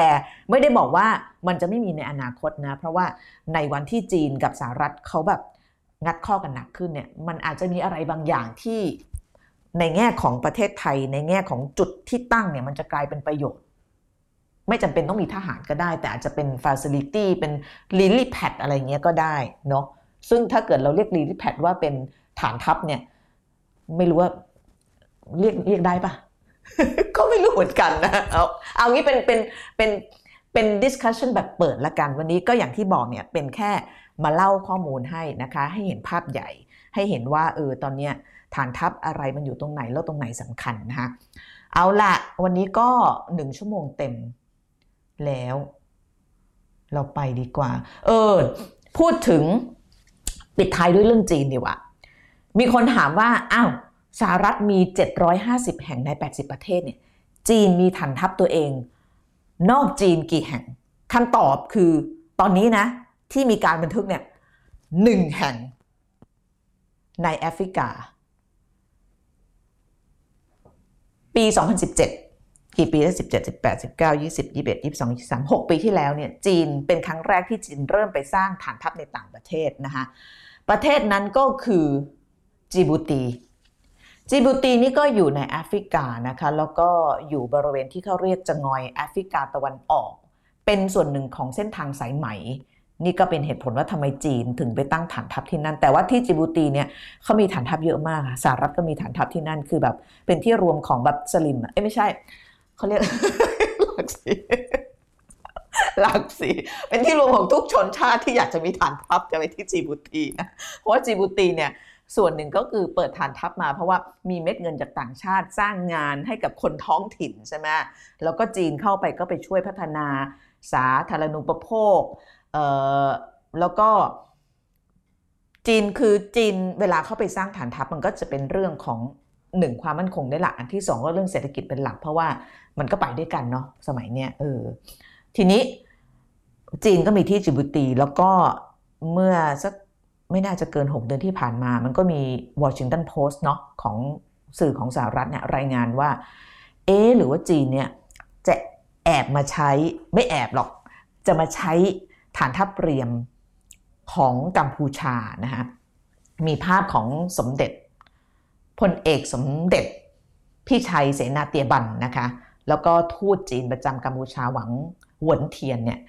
ไม่ได้บอกว่ามันจะไม่มีในอนาคตนะเพราะว่าในวันที่จีนกับสหรัฐเขาแบบงัดข้อกันหนักขึ้นเนี่ยมันอาจจะมีอะไรบางอย่างที่ในแง่ของประเทศไทยในแง่ของจุดที่ตั้งเนี่ยมันจะกลายเป็นประโยชน์ไม่จำเป็นต้องมีทหารก็ได้แต่อาจจะเป็น facility เป็น lily pad อะไรเงี้ยก็ได้เนาะซึ่งถ้าเกิดเราเรียก lily pad ว่าเป็นฐานทัพเนี่ยไม่รู้ว่าเรียกได้ปะ ก็ไม่รู้เหมือนกันนะเอางี้เป็น discussion แบบเปิดละกันวันนี้ก็อย่างที่บอกเนี่ยเป็นแค่มาเล่าข้อมูลให้นะคะให้เห็นภาพใหญ่ให้เห็นว่าตอนเนี้ยฐานทัพอะไรมันอยู่ตรงไหนแล้วตรงไหนสำคัญนะคะเอาละวันนี้ก็1ชั่วโมงเต็มแล้วเราไปดีกว่าพูดถึงปิดท้ายด้วยเรื่องจีนดีกว่ามีคนถามว่าอ้าวสหรัฐมี750แห่งใน80ประเทศเนี่ยจีนมีฐานทัพตัวเองนอกจีนกี่แห่งคำตอบคือตอนนี้นะที่มีการบันทึกเนี่ย1แห่งในแอฟริกาปี2017กี่ปีแล้ว17, 18, 19, 20, 21, 22, 23 6ปีที่แล้วเนี่ยจีนเป็นครั้งแรกที่จีนเริ่มไปสร้างฐานทัพในต่างประเทศนะคะประเทศนั้นก็คือจิบูตีนี่ก็อยู่ในแอฟริกานะคะแล้วก็อยู่บริเวณที่เขาเรียกจะงอยแอฟริกาตะวันออกเป็นส่วนหนึ่งของเส้นทางสายไหมนี่ก็เป็นเหตุผลว่าทำไมจีนถึงไปตั้งฐานทัพที่นั่นแต่ว่าที่จิบูตีเนี่ยเขามีฐานทัพเยอะมากสหรัฐก็มีฐานทัพที่นั่นคือแบบเป็นที่รวมของแบบสลิมไม่ใช่เขาเรียกหลักสีเป็นที่รวมของทุกชนชาติที่อยากจะมีฐานทัพจะไปที่จิบูตีนะเพราะว่าจิบูตีเนี่ยส่วนหนึ่งก็คือเปิดฐานทัพมาเพราะว่ามีเม็ดเงินจากต่างชาติสร้างงานให้กับคนท้องถิ่นใช่ไหมแล้วก็จีนเข้าไปก็ไปช่วยพัฒนาสาธารณูปโภคแล้วก็จีนเวลาเข้าไปสร้างฐานทัพมันก็จะเป็นเรื่องของ1ความมั่นคงได้หลักอันที่2ก็เรื่องเศรษฐกิจเป็นหลักเพราะว่ามันก็ไปด้วยกันเนาะสมัยเนี้ยทีนี้จีนก็มีที่จิบูตีแล้วก็ เมื่อสักไม่น่าจะเกิน6 เดือนที่ผ่านมามันก็มี Washington Post เนาะของสื่อของสหรัฐเนี่ยรายงานว่าหรือว่าจีนเนี่ยจะแอบมาใช้ไม่แอบหรอกจะมาใช้ฐานทัพเรียมของกัมพูชานะฮะมีภาพของสมเด็จพลเอกสมเด็จพี่ชัยเสนาเตียบันนะคะแล้วก็ทูตจีนประจำกัมพูชาหวังหวนเทียนเนี่ย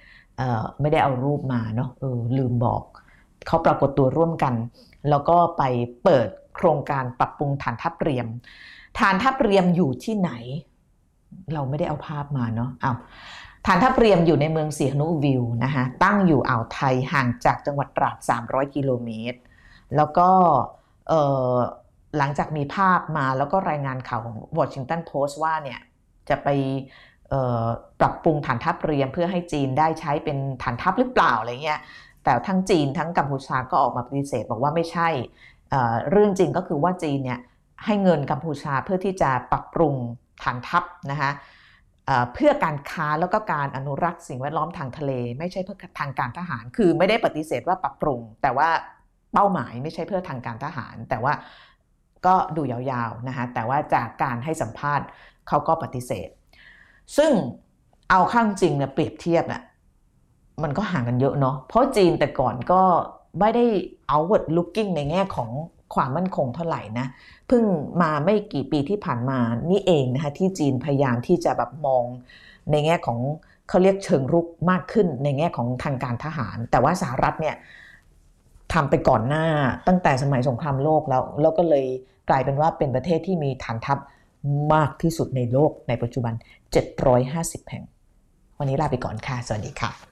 ไม่ได้เอารูปมาเนาะลืมบอกเขาปรากฏตัวร่วมกันแล้วก็ไปเปิดโครงการปรับปรุงฐานทัพเรียมฐานทัพเรียมอยู่ที่ไหนเราไม่ได้เอาภาพมาเนาะฐานทัพเรียมอยู่ในเมืองเสียหนุวิวนะคะตั้งอยู่อ่าวไทยห่างจากจังหวัดตราด300 กิโลเมตรแล้วก็หลังจากมีภาพมาแล้วก็รายงานข่าวของ Washington Post ว่าเนี่ยจะไปปรับปรุงฐานทัพเรียมเพื่อให้จีนได้ใช้เป็นฐานทัพหรือเปล่าอะไรเงี้ยแต่ทั้งจีนทั้งกัมพูชาก็ออกมาปฏิเสธบอกว่าไม่ใช่เรื่องจริงก็คือว่าจีนเนี่ยให้เงินกัมพูชาเพื่อที่จะปรับปรุงฐานทัพนะคะเพื่อการค้าแล้วก็การอนุรักษ์สิ่งแวดล้อมทางทะเลไม่ใช่เพื่อทางการทหารคือไม่ได้ปฏิเสธว่าปรับปรุงแต่ว่าเป้าหมายไม่ใช่เพื่อทางการทหารแต่ว่าก็ดูยาวๆนะคะแต่ว่าจากการให้สัมภาษณ์เขาก็ปฏิเสธซึ่งเอาข้างจริงเนี่ยเปรียบเทียบเนี่ยมันก็ห่างกันเยอะเนาะเพราะจีนแต่ก่อนก็ไม่ได้ outward looking ในแง่ของความมั่นคงเท่าไหร่นะเพิ่งมาไม่กี่ปีที่ผ่านมานี่เองนะคะที่จีนพยายามที่จะแบบมองในแง่ของเขาเรียกเชิงรุกมากขึ้นในแง่ของทางการทหารแต่ว่าสหรัฐเนี่ยทำไปก่อนหน้าตั้งแต่สมัยสงครามโลกแล้วก็เลยกลายเป็นว่าเป็นประเทศที่มีฐานทัพมากที่สุดในโลกในปัจจุบัน750 แห่งวันนี้ลาไปก่อนค่ะสวัสดีค่ะ